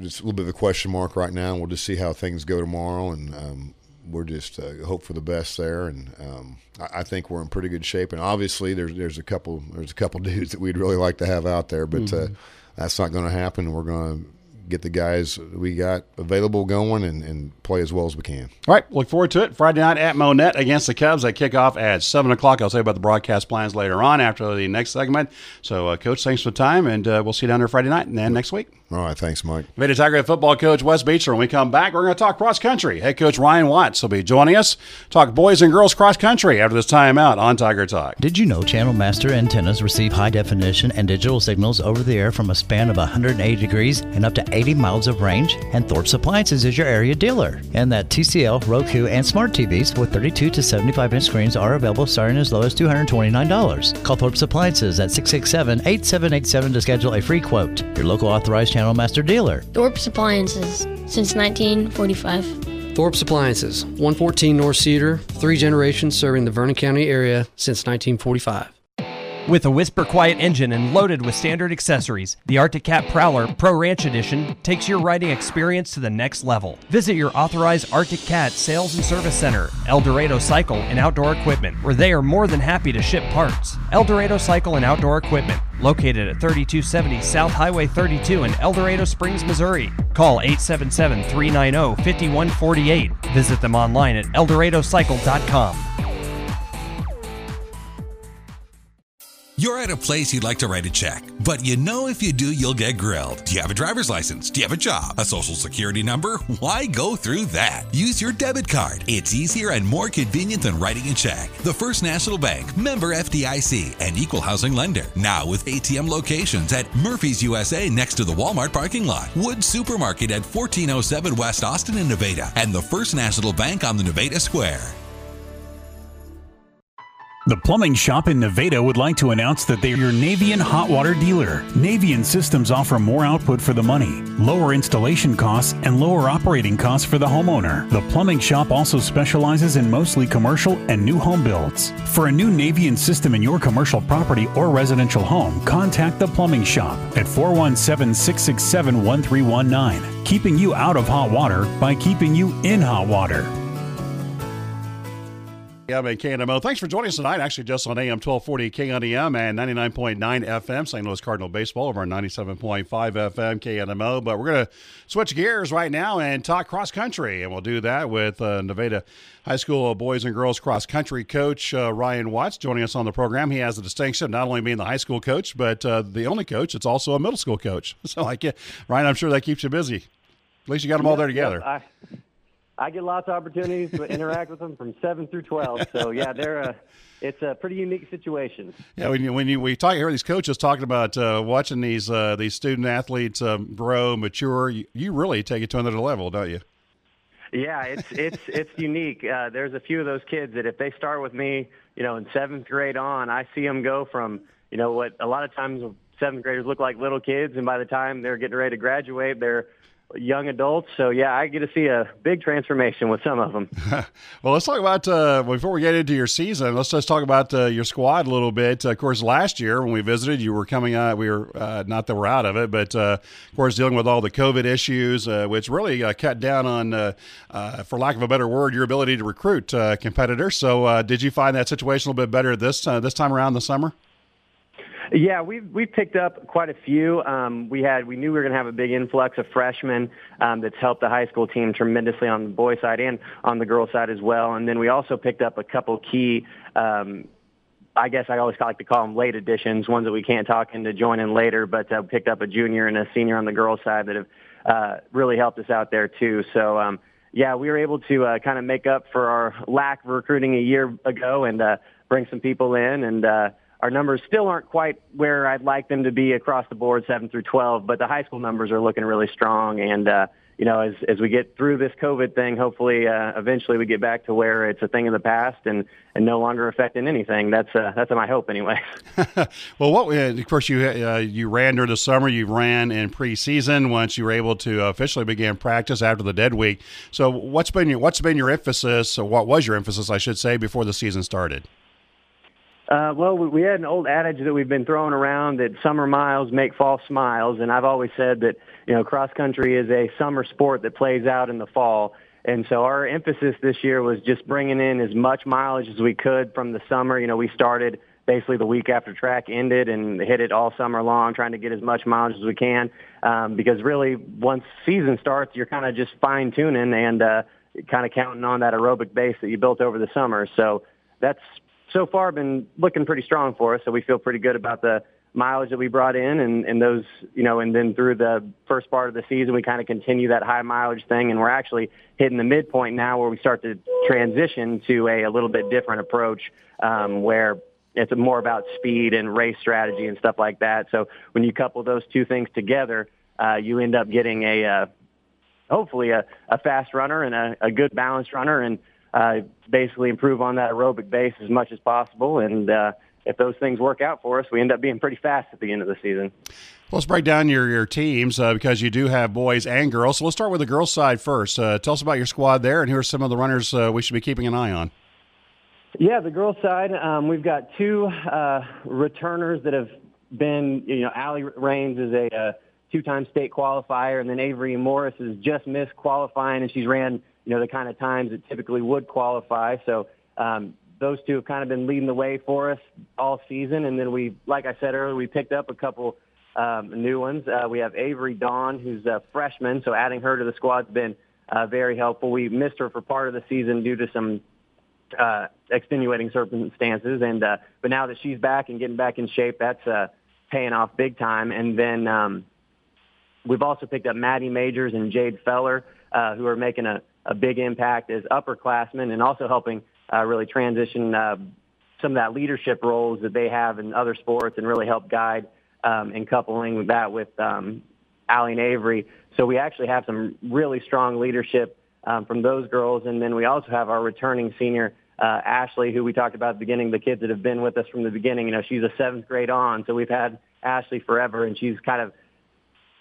it's a little bit of a question mark right now. We'll just see how things go tomorrow and. Um, We're just uh, hope for the best there, and um, I, I think we're in pretty good shape. And obviously, there's there's a couple there's a couple dudes that we'd really like to have out there, but mm-hmm. uh, that's not going to happen. We're going to get the guys we got available going and, and play as well as we can. All right, look forward to it. Friday night at Monett against the Cubs. They kick off at seven o'clock. I'll tell you about the broadcast plans later on after the next segment. So, uh, Coach, thanks for the time, and uh, we'll see you down there Friday night and then next week. All right, thanks, Mike. Nevada Tiger Head football coach Wes Beechler. When we come back, we're going to talk cross-country. Head coach Ryan Watts will be joining us. Talk boys and girls cross-country after this timeout on Tiger Talk. Did you know Channel Master antennas receive high-definition and digital signals over the air from a span of one hundred eighty degrees and up to eighty miles of range, and Thorpe's Appliances is your area dealer. And that T C L, Roku, and smart T Vs with thirty-two to seventy-five inch screens are available starting as low as two hundred twenty-nine dollars. Call Thorpe's Appliances at six six seven, eight seven eight seven to schedule a free quote. Your local authorized Channel Master dealer. Thorpe's Appliances, since nineteen forty-five. Thorpe's Appliances, one fourteen North Cedar, three generations serving the Vernon County area since nineteen forty-five. With a whisper quiet engine and loaded with standard accessories, the Arctic Cat Prowler Pro Ranch Edition takes your riding experience to the next level. Visit your authorized Arctic Cat Sales and Service Center, El Dorado Cycle and Outdoor Equipment, where they are more than happy to ship parts. El Dorado Cycle and Outdoor Equipment, located at thirty-two seventy South Highway thirty-two in El Dorado Springs, Missouri. Call eight seven seven, three nine zero, five one four eight. Visit them online at eldoradocycle dot com. You're at a place you'd like to write a check, but you know if you do, you'll get grilled. Do you have a driver's license? Do you have a job? A social security number? Why go through that? Use your debit card. It's easier and more convenient than writing a check. The First National Bank, member F D I C, and equal housing lender. Now with A T M locations at Murphy's U S A next to the Walmart parking lot, Wood Supermarket at fourteen oh seven West Austin in Nevada, and the First National Bank on the Nevada Square. The Plumbing Shop in Nevada would like to announce that they are your Navian hot water dealer. Navian systems offer more output for the money, lower installation costs, and lower operating costs for the homeowner. The Plumbing Shop also specializes in mostly commercial and new home builds. For a new Navian system in your commercial property or residential home, contact the Plumbing Shop at four one seven, six six seven, one three one nine, keeping you out of hot water by keeping you in hot water. K N M O. Thanks for joining us tonight, actually just on A M twelve forty K N M and ninety-nine point nine F M, Saint Louis Cardinal Baseball, over ninety-seven point five F M K N M O. But we're going to switch gears right now and talk cross-country, and we'll do that with uh, Nevada High School boys and girls cross-country coach uh, Ryan Watts joining us on the program. He has the distinction of not only being the high school coach, but uh, the only coach that's also a middle school coach. So, like, yeah, Ryan, I'm sure that keeps you busy. At least you got them all there together. I- I get lots of opportunities to interact with them from seven through twelve. So, yeah, they're a, it's a pretty unique situation. Yeah, when you, when you, we talk, hear these coaches talking about uh, watching these uh, these student-athletes um, grow, mature, you, you really take it to another level, don't you? Yeah, it's it's it's unique. Uh, there's a few of those kids that if they start with me, you know, in seventh grade on, I see them go from, you know, what a lot of times seventh graders look like little kids, and by the time they're getting ready to graduate, they're young adults. So, yeah, I get to see a big transformation with some of them. Well, let's talk about, uh, before we get into your season, let's just talk about uh, your squad a little bit. Uh, of course, last year when we visited, you were coming out, we were, uh, not that we're out of it, but, uh, of course, dealing with all the COVID issues, uh, which really uh, cut down on, uh, uh, for lack of a better word, your ability to recruit uh, competitors. So uh, did you find that situation a little bit better this, uh, this time around the summer? Yeah, we've we've picked up quite a few. Um, we had we knew we were going to have a big influx of freshmen um, that's helped the high school team tremendously on the boys' side and on the girls' side as well. And then we also picked up a couple key, um, I guess I always like to call them late additions, ones that we can't talk into joining later, but uh, picked up a junior and a senior on the girls' side that have uh, really helped us out there too. So, um, yeah, we were able to uh, kind of make up for our lack of recruiting a year ago and uh, bring some people in and uh, – our numbers still aren't quite where I'd like them to be across the board, seven through twelve, but the high school numbers are looking really strong. And, uh, you know, as as we get through this COVID thing, hopefully uh, eventually we get back to where it's a thing of the past and, and no longer affecting anything. That's uh, that's my hope anyway. Well, what we, of course, you uh, you ran during the summer. You ran in preseason once you were able to officially begin practice after the dead week. So what's been your, what's been your emphasis, or what was your emphasis, I should say, before the season started? Uh, well, we had an old adage that we've been throwing around that summer miles make fall smiles, and I've always said that, you know, cross country is a summer sport that plays out in the fall, and so our emphasis this year was just bringing in as much mileage as we could from the summer. You know, we started basically the week after track ended and hit it all summer long, trying to get as much mileage as we can, um, because really once season starts, you're kind of just fine-tuning and uh, kind of counting on that aerobic base that you built over the summer, so that's so far been looking pretty strong for us, so we feel pretty good about the mileage that we brought in and, and those, you know, and then through the first part of the season, we kind of continue that high mileage thing, and we're actually hitting the midpoint now where we start to transition to a, a little bit different approach um, where it's more about speed and race strategy and stuff like that. So when you couple those two things together, uh, you end up getting a, uh, hopefully a, a fast runner and a, a good balanced runner, and Uh, basically improve on that aerobic base as much as possible. And uh, if those things work out for us, we end up being pretty fast at the end of the season. Well, let's break down your, your teams uh, because you do have boys and girls. So let's start with the girls' side first. Uh, tell us about your squad there and who are some of the runners uh, we should be keeping an eye on. Yeah, the girls' side, um, we've got two uh, returners that have been, you know, Allie Raines is a uh, two-time state qualifier, and then Avery Morris has just missed qualifying, and she's ran – you know, the kind of times that typically would qualify. So um, those two have kind of been leading the way for us all season. And then we, like I said earlier, we picked up a couple um, new ones. Uh, we have Avery Dawn, who's a freshman, so adding her to the squad has been uh, very helpful. We missed her for part of the season due to some uh, extenuating circumstances. and uh, But now that she's back and getting back in shape, that's uh, paying off big time. And then um, we've also picked up Maddie Majors and Jade Feller, uh, who are making a a big impact as upperclassmen and also helping uh, really transition uh, some of that leadership roles that they have in other sports and really help guide um, in coupling that with um, Allie and Avery. So we actually have some really strong leadership um, from those girls. And then we also have our returning senior, uh, Ashley, who we talked about at the beginning, the kids that have been with us from the beginning. You know, she's a seventh grade on, so we've had Ashley forever, and she's kind of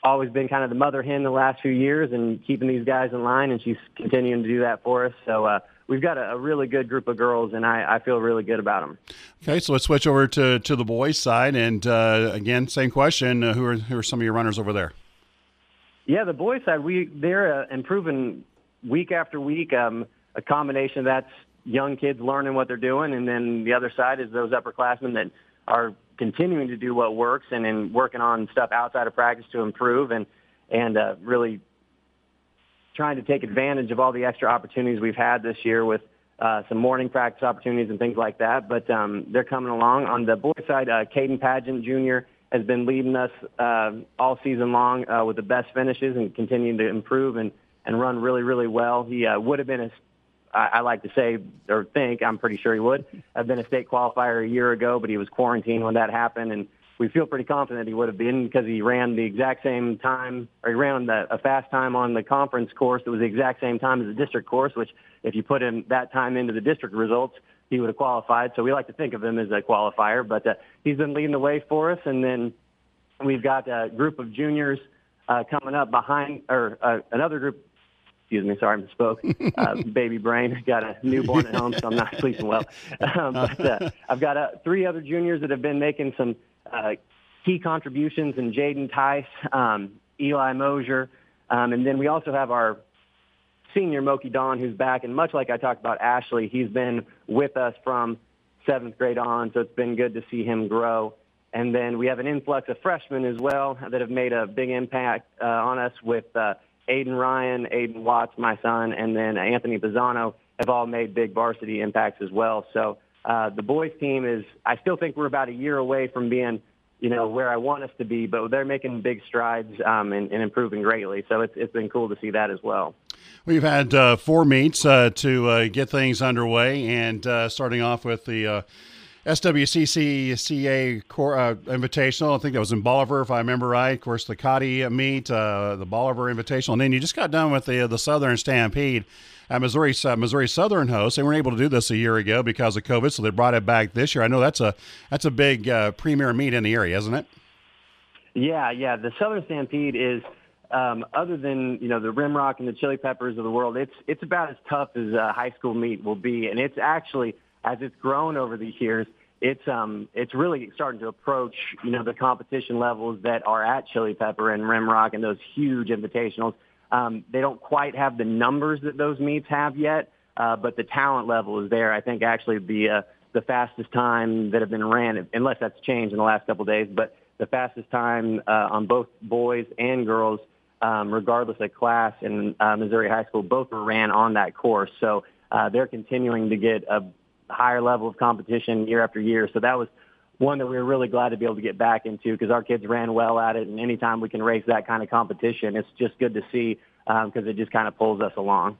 always been kind of the mother hen the last few years and keeping these guys in line, and she's continuing to do that for us. So uh, we've got a, a really good group of girls, and I, I feel really good about them. Okay, so let's switch over to, to the boys' side. And, uh, again, same question, uh, who are who are some of your runners over there? Yeah, the boys' side, we they're uh, improving week after week. Um, a combination of that's young kids learning what they're doing, and then the other side is those upperclassmen that are – continuing to do what works and then working on stuff outside of practice to improve and, and uh, really trying to take advantage of all the extra opportunities we've had this year with uh, some morning practice opportunities and things like that. But um, they're coming along. On the boys' side, uh, Caden Pageant Junior has been leading us uh, all season long uh, with the best finishes and continuing to improve and, and run really, really well. He uh, would have been a I like to say or think, I'm pretty sure he would have been a state qualifier a year ago, but he was quarantined when that happened, and we feel pretty confident he would have been because he ran the exact same time, or he ran the, a fast time on the conference course that was the exact same time as the district course, which if you put in that time into the district results, he would have qualified. So we like to think of him as a qualifier, but uh, he's been leading the way for us. And then we've got a group of juniors uh, coming up behind, or uh, another group Excuse me, sorry, I misspoke. Uh, baby brain. Got a newborn at home, so I'm not sleeping well. Um, but uh, I've got uh, three other juniors that have been making some uh, key contributions, and Jaden Tice, um, Eli Mosier, um, and then we also have our senior, Moki Don, who's back. And much like I talked about Ashley, he's been with us from seventh grade on, so it's been good to see him grow. And then we have an influx of freshmen as well that have made a big impact uh, on us with uh, Aiden Ryan, Aiden Watts, my son, and then Anthony Pisano have all made big varsity impacts as well. So uh, the boys team is, I still think we're about a year away from being, you know, where I want us to be, but they're making big strides um, and, and improving greatly. So it's it's been cool to see that as well. We've had uh, four meets uh, to uh, get things underway, and uh, starting off with the uh, S W C C C A Cor- uh, Invitational. I think that was in Bolivar, if I remember right. Of course, the Cotty meet, uh, the Bolivar Invitational, and then you just got done with the the Southern Stampede at Missouri uh, Missouri Southern hosts. They weren't able to do this a year ago because of COVID, so they brought it back this year. I know that's a that's a big uh, premier meet in the area, isn't it? Yeah, yeah. The Southern Stampede is. Um, other than, you know, the Rimrock and the Chili Peppers of the world, it's it's about as tough as a high school meet will be. And it's actually, as it's grown over the years, it's um it's really starting to approach, you know, the competition levels that are at Chili Pepper and Rimrock and those huge invitationals. Um, they don't quite have the numbers that those meets have yet, uh, but the talent level is there. I think actually the, uh, the fastest time that have been ran, unless that's changed in the last couple of days, but the fastest time uh, on both boys and girls, Um, regardless of class in uh, Missouri High School, both were ran on that course. So uh, they're continuing to get a higher level of competition year after year. So that was one that we were really glad to be able to get back into because our kids ran well at it. And anytime we can race that kind of competition, it's just good to see because um, it just kind of pulls us along.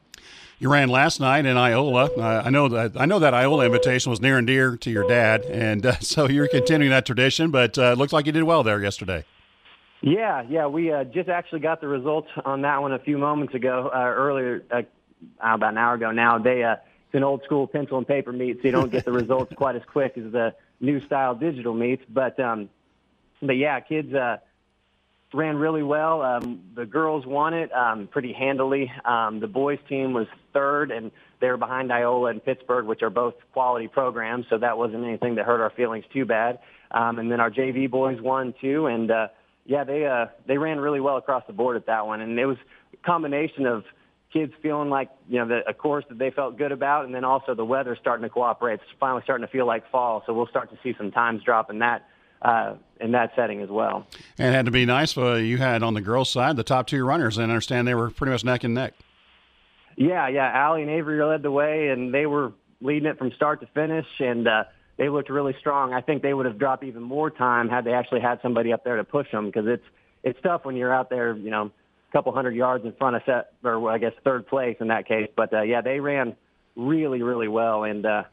You ran last night in Iola. Uh, I know that I know that Iola invitation was near and dear to your dad. And uh, so you're continuing that tradition, but uh, it looks like you did well there yesterday. Yeah, yeah, we uh, just actually got the results on that one a few moments ago, uh, earlier, uh, about an hour ago now. They, uh, it's an old-school pencil and paper meet, so you don't get the results quite as quick as the new-style digital meets. But, um, but yeah, kids uh, ran really well. Um, the girls won it um, pretty handily. Um, the boys' team was third, and they were behind Iola and Pittsburgh, which are both quality programs, so that wasn't anything that hurt our feelings too bad. Um, and then our J V boys won, too, and uh, – Yeah, they uh, they ran really well across the board at that one, and it was a combination of kids feeling like, you know, the, a course that they felt good about, and then also the weather starting to cooperate. It's finally starting to feel like fall, so we'll start to see some times drop in that uh, in that setting as well. And it had to be nice. Uh, you had on the girls' side the top two runners, and I understand they were pretty much neck and neck. Yeah, yeah, Allie and Avery led the way, and they were leading it from start to finish, and uh, they looked really strong. I think they would have dropped even more time had they actually had somebody up there to push them because it's it's tough when you're out there, you know, a couple hundred yards in front of set, or I guess third place in that case. But, uh, yeah, they ran really, really well and uh,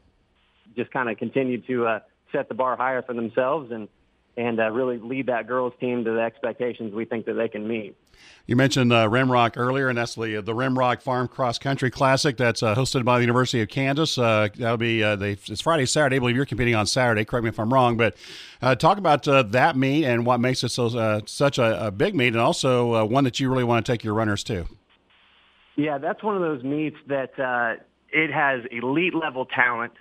just kind of continued to uh, set the bar higher for themselves and, and uh, really lead that girls' team to the expectations we think that they can meet. You mentioned uh, Rimrock earlier, and that's the, the Rimrock Farm Cross Country Classic that's uh, hosted by the University of Kansas. Uh, that'll be uh, they, it's Friday, Saturday. I believe you're competing on Saturday. Correct me if I'm wrong, but uh, talk about uh, that meet and what makes it so uh, such a, a big meet, and also uh, one that you really want to take your runners to. Yeah, that's one of those meets that uh, it has elite-level talent,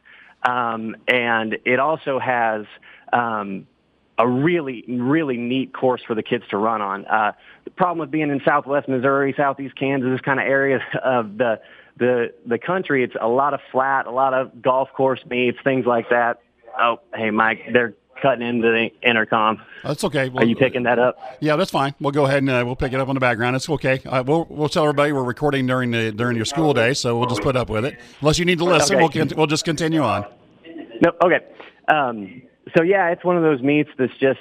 um, and it also has um, – a really, really neat course for the kids to run on. Uh, the problem with being in southwest Missouri, southeast Kansas, this kind of area of the, the, the country, it's a lot of flat, a lot of golf course meets, things like that. Oh, hey, Mike, they're cutting into the intercom. That's okay. We'll, Are you picking that up? Yeah, that's fine. We'll go ahead and uh, we'll pick it up on the background. It's okay. Uh, we'll we'll tell everybody we're recording during the during your school day, so we'll just put up with it. Unless you need to listen, okay. we'll we'll just continue on. No, okay. Um, So, yeah, it's one of those meets that's just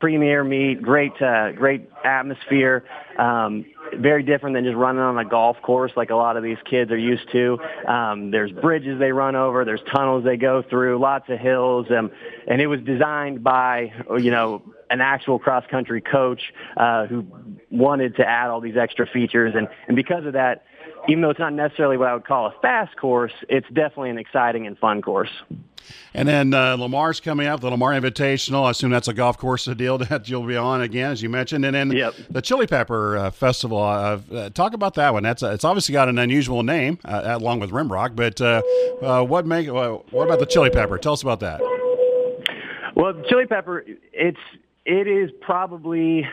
premier meet, great uh, great atmosphere, um, very different than just running on a golf course like a lot of these kids are used to. Um, there's bridges they run over. There's tunnels they go through, lots of hills. Um, and it was designed by, you know, an actual cross-country coach uh, who wanted to add all these extra features. And, and because of that, even though it's not necessarily what I would call a fast course, it's definitely an exciting and fun course. And then uh, Lamar's coming up, the Lamar Invitational. I assume that's a golf course deal that you'll be on again, as you mentioned. And then yep. the Chili Pepper uh, Festival. Uh, uh, talk about that one. That's uh, it's obviously got an unusual name, uh, along with Rimrock. But uh, uh, what make uh, what about the Chili Pepper? Tell us about that. Well, the Chili Pepper, it's it is probably,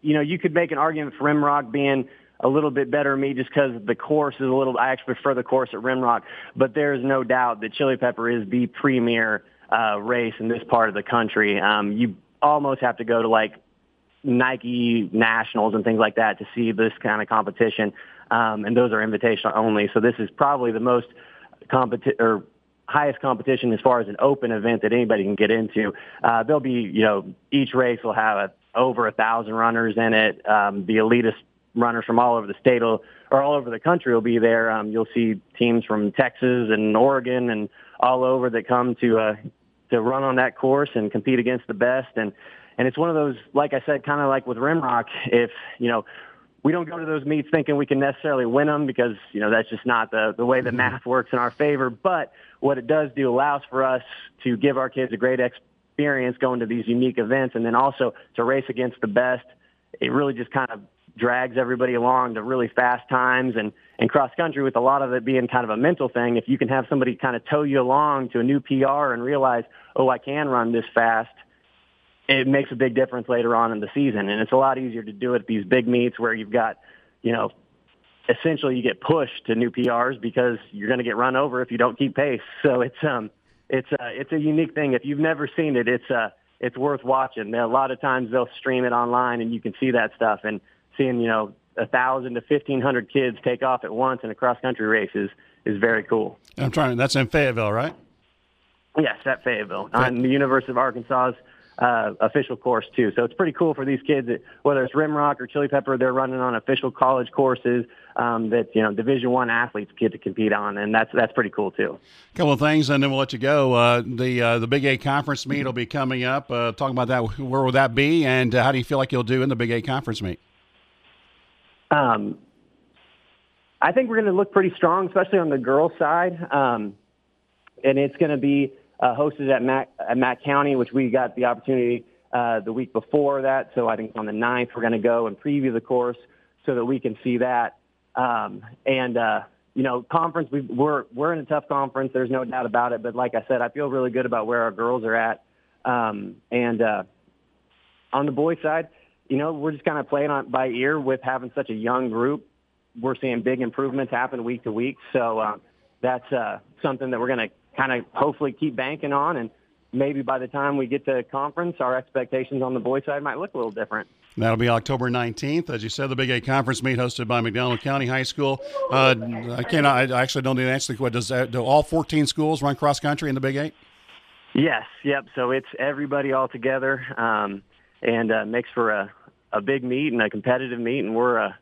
you know, you could make an argument for Rimrock being a little bit better me just because the course is a little – I actually prefer the course at Rimrock, but there is no doubt that Chili Pepper is the premier uh, race in this part of the country. Um, you almost have to go to like Nike Nationals and things like that to see this kind of competition. Um, and those are invitational only. So this is probably the most competi- or highest competition as far as an open event that anybody can get into. Uh, there'll be, you know, each race will have a, over a thousand runners in it. Um, the elitist runners from all over the state will, or all over the country will be there. Um, you'll see teams from Texas and Oregon and all over that come to, uh, to run on that course and compete against the best. And, and it's one of those, like I said, kind of like with Rimrock, if, you know, we don't go to those meets thinking we can necessarily win them because, you know, that's just not the, the way the math works in our favor. But what it does do allows for us to give our kids a great experience going to these unique events, and then also to race against the best. It really just kind of drags everybody along to really fast times, and, and cross-country, with a lot of it being kind of a mental thing. If you can have somebody kind of tow you along to a new P R and realize, oh, I can run this fast, it makes a big difference later on in the season. And it's a lot easier to do at these big meets where you've got, you know, essentially you get pushed to new P Rs because you're going to get run over if you don't keep pace. So it's um it's uh, it's a unique thing. If you've never seen it, it's uh it's worth watching. A lot of times they'll stream it online and you can see that stuff, and seeing, you know, a thousand to fifteen hundred kids take off at once in a cross country race is, is very cool. I'm trying. That's in Fayetteville, right? Yes, at Fayetteville, Fay- on the University of Arkansas's uh, official course too. So it's pretty cool for these kids that, whether it's Rimrock or Chili Pepper, they're running on official college courses um, that, you know, Division One athletes get to compete on, and that's that's pretty cool too. A couple of things, and then we'll let you go. Uh, the uh, the Big Eight Conference meet will be coming up. Uh, talking about that, where will that be, and uh, how do you feel like you'll do in the Big Eight Conference meet? Um, I think we're going to look pretty strong, especially on the girls' side. Um, and it's going to be uh, hosted at Mac, at Mac County, which we got the opportunity uh, the week before that. So I think on the ninth, we're going to go and preview the course so that we can see that. Um, and, uh, you know, conference, we, we're, we're in a tough conference. There's no doubt about it. But like I said, I feel really good about where our girls are at. Um, and uh, on the boys' side, you know, we're just kind of playing on by ear with having such a young group. We're seeing big improvements happen week to week. So uh, that's uh, something that we're going to kind of hopefully keep banking on. And maybe by the time we get to conference, our expectations on the boys' side might look a little different. That'll be October nineteenth. As you said, the Big Eight Conference meet hosted by McDonald County High School. Uh, I can't, I actually don't need to answer the question. Does that, do all fourteen schools run cross country in the Big Eight? Yes. Yep. So it's everybody all together. Um, And uh, makes for a, a big meet and a competitive meet, and we're uh,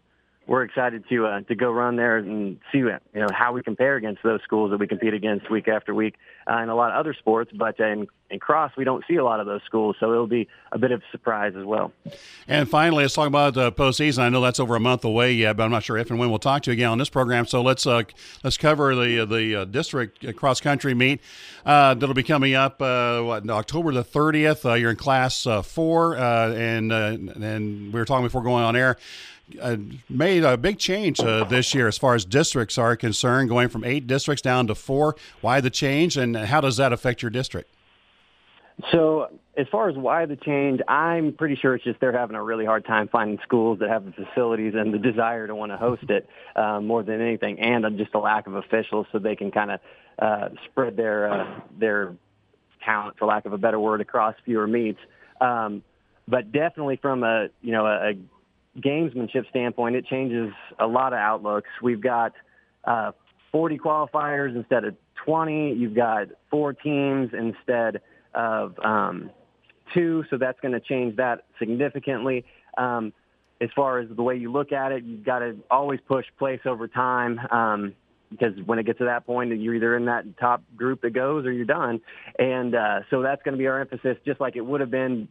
we're excited to uh, to go run there and see, you know, how we compare against those schools that we compete against week after week uh, in a lot of other sports. But in, in cross, we don't see a lot of those schools, so it'll be a bit of a surprise as well. And finally, let's talk about the postseason. I know that's over a month away yet, but I'm not sure if and when we'll talk to you again on this program. So let's uh, let's cover the the uh, district cross country meet uh, that'll be coming up uh, what, October the thirtieth. Uh, you're in class uh, four, uh, and uh, and we were talking before going on air. Uh, made a big change uh, this year as far as districts are concerned, going from eight districts down to four. Why the change, and how does that affect your district? So as far as why the change, I'm pretty sure it's just they're having a really hard time finding schools that have the facilities and the desire to want to host it uh, more than anything, and just a lack of officials so they can kind of uh, spread their uh, their talent, for lack of a better word, across fewer meets. Um, but definitely from a, you know, a, a gamesmanship standpoint, it changes a lot of outlooks. We've got uh, forty qualifiers instead of twenty. You've got four teams instead of um, two, so that's going to change that significantly. Um, as far as the way you look at it, you've got to always push place over time um, because when it gets to that point, you're either in that top group that goes or you're done. And uh, so that's going to be our emphasis, just like it would have been.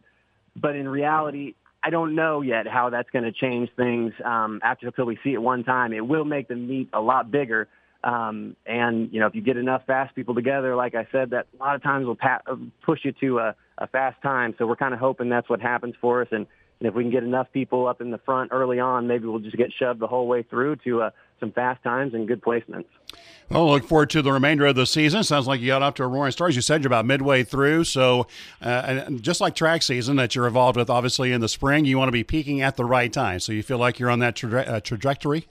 But in reality, I don't know yet how that's going to change things um, after until we see it one time. It will make the meet a lot bigger. Um, and, you know, if you get enough fast people together, like I said, that a lot of times will pa- push you to a, a fast time. So we're kind of hoping that's what happens for us. And, and if we can get enough people up in the front early on, maybe we'll just get shoved the whole way through to uh, some fast times and good placements. Well, look forward to the remainder of the season. Sounds like you got off to a roaring start. As you said, you're about midway through. So uh, and just like track season that you're involved with, obviously, in the spring, you want to be peaking at the right time. So you feel like you're on that tra- uh, trajectory?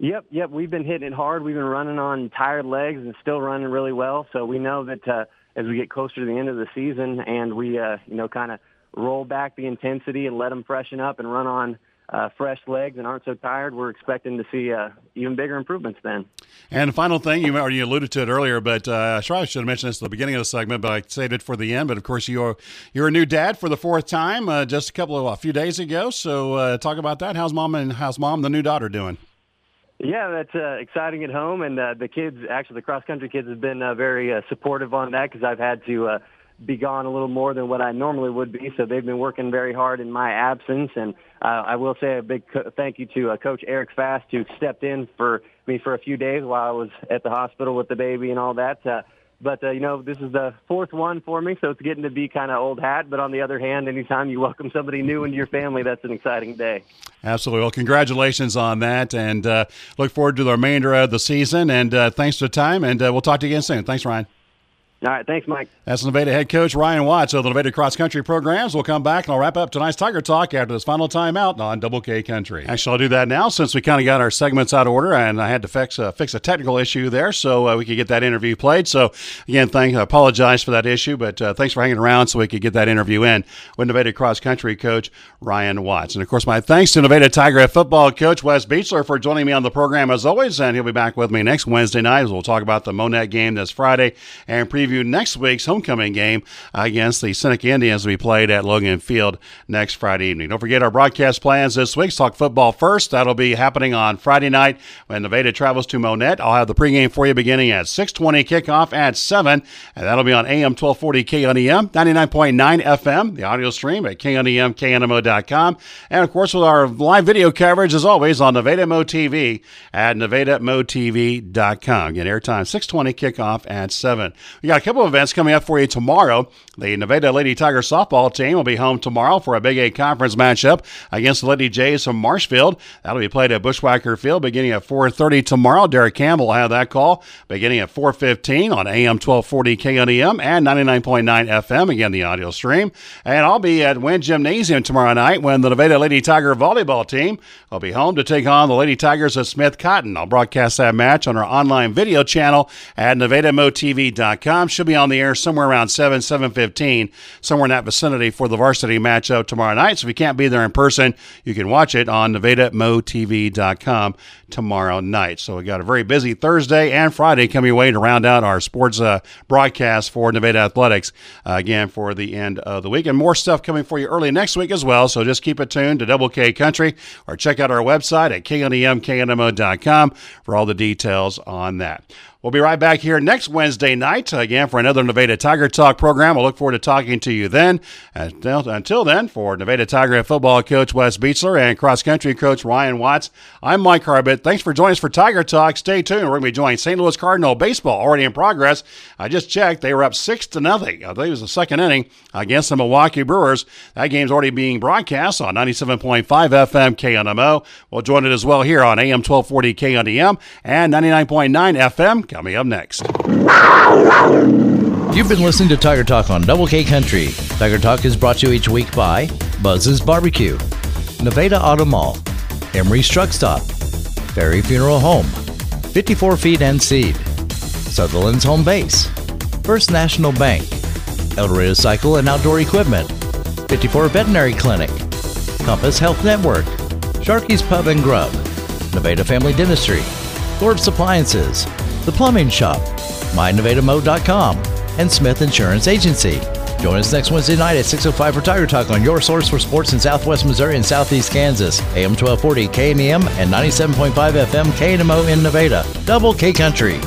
Yep, yep. We've been hitting it hard. We've been running on tired legs and still running really well. So we know that uh, as we get closer to the end of the season and we, uh, you know, kind of roll back the intensity and let them freshen up and run on uh, fresh legs and aren't so tired, we're expecting to see uh, even bigger improvements then. And the final thing, you already alluded to it earlier, but uh, I should have mentioned this at the beginning of the segment, but I saved it for the end. But, of course, you're, you're a new dad for the fourth time uh, just a couple of a few days ago. So uh, talk about that. How's mom and how's mom, the new daughter, doing? Yeah, that's uh, exciting at home, and uh, the kids, actually the cross-country kids have been uh, very uh, supportive on that because I've had to uh, be gone a little more than what I normally would be, so they've been working very hard in my absence, and uh, I will say a big co- thank you to uh, Coach Eric Fast, who stepped in for me for a few days while I was at the hospital with the baby and all that. Uh, but, uh, you know, this is the fourth one for me, so it's getting to be kind of old hat, but on the other hand, anytime you welcome somebody new into your family, that's an exciting day. Absolutely. Well, congratulations on that, and uh, look forward to the remainder of the season. And uh, thanks for the time, and uh, we'll talk to you again soon. Thanks, Ryan. All right. Thanks, Mike. That's Nevada head coach Ryan Watts of the Nevada Cross Country Programs. We'll come back, and I'll wrap up tonight's Tiger Talk after this final timeout on Double K Country. Actually, I'll do that now since we kind of got our segments out of order, and I had to fix, uh, fix a technical issue there so uh, we could get that interview played. So, again, thank, I apologize for that issue, but uh, thanks for hanging around so we could get that interview in with Nevada Cross Country coach Ryan Watts. And, of course, my thanks to Nevada Tiger football coach Wes Beechler for joining me on the program as always, and he'll be back with me next Wednesday night as we'll talk about the Monett game this Friday and preview next week's homecoming game against the Seneca Indians to be played at Logan Field next Friday evening. Don't forget our broadcast plans this week. Talk football first. That'll be happening on Friday night when Nevada travels to Monett. I'll have the pregame for you beginning at six twenty, kickoff at seven, and that'll be on A M twelve forty K N E M, ninety-nine point nine F M, the audio stream at K N E M K N M O dot com, and of course with our live video coverage as always on Nevada Mo T V at Nevada Mo T V dot com. Get airtime six twenty, kickoff at seven. We got a couple of events coming up for you tomorrow. The Nevada Lady Tiger softball team will be home tomorrow for a Big Eight Conference matchup against the Lady Jays from Marshfield. That'll be played at Bushwhacker Field beginning at four thirty tomorrow. Derek Campbell will have that call beginning at four fifteen on A M twelve forty K N E M and ninety-nine point nine F M, again, the audio stream. And I'll be at Wynn Gymnasium tomorrow night when the Nevada Lady Tiger volleyball team will be home to take on the Lady Tigers of Smith Cotton. I'll broadcast that match on our online video channel at Nevada Mo T V dot com. Should be on the air somewhere around seven, seven fifteen, somewhere in that vicinity for the varsity matchup tomorrow night. So if you can't be there in person, you can watch it on Nevada Mo T V dot com tomorrow night. So we got a very busy Thursday and Friday coming your way to round out our sports uh, broadcast for Nevada Athletics, uh, again, for the end of the week. And more stuff coming for you early next week as well, so just keep it tuned to Double K Country or check out our website at K N E M K N M O dot com for all the details on that. We'll be right back here next Wednesday night, again, for another Nevada Tiger Talk program. We'll look forward to talking to you then. Until, until then, for Nevada Tiger football coach Wes Beechler and cross-country coach Ryan Watts, I'm Mike Harbett. Thanks for joining us for Tiger Talk. Stay tuned. We're going to be joining Saint Louis Cardinal baseball, already in progress. I just checked. They were up six to nothing. I believe it was the second inning against the Milwaukee Brewers. That game's already being broadcast on ninety-seven point five F M K N M O. We'll join it as well here on A M twelve forty K N E M and ninety-nine point nine F M. Coming up next. You've been listening to Tiger Talk on Double K Country. Tiger Talk is brought to you each week by Buzz's Barbecue, Nevada Auto Mall, Emery's Truck Stop, Ferry Funeral Home, fifty-four Feed and Seed, Sutherland's Home Base, First National Bank, Eldorado Cycle and Outdoor Equipment, fifty-four Veterinary Clinic, Compass Health Network, Sharky's Pub and Grub, Nevada Family Dentistry, Thorpe's Appliances, The Plumbing Shop, My Nevada Mo dot com, and Smith Insurance Agency. Join us next Wednesday night at six oh five for Tiger Talk on your source for sports in Southwest Missouri and Southeast Kansas. A M twelve forty K N E M and ninety-seven point five F M K N M O in Nevada. Double K Country.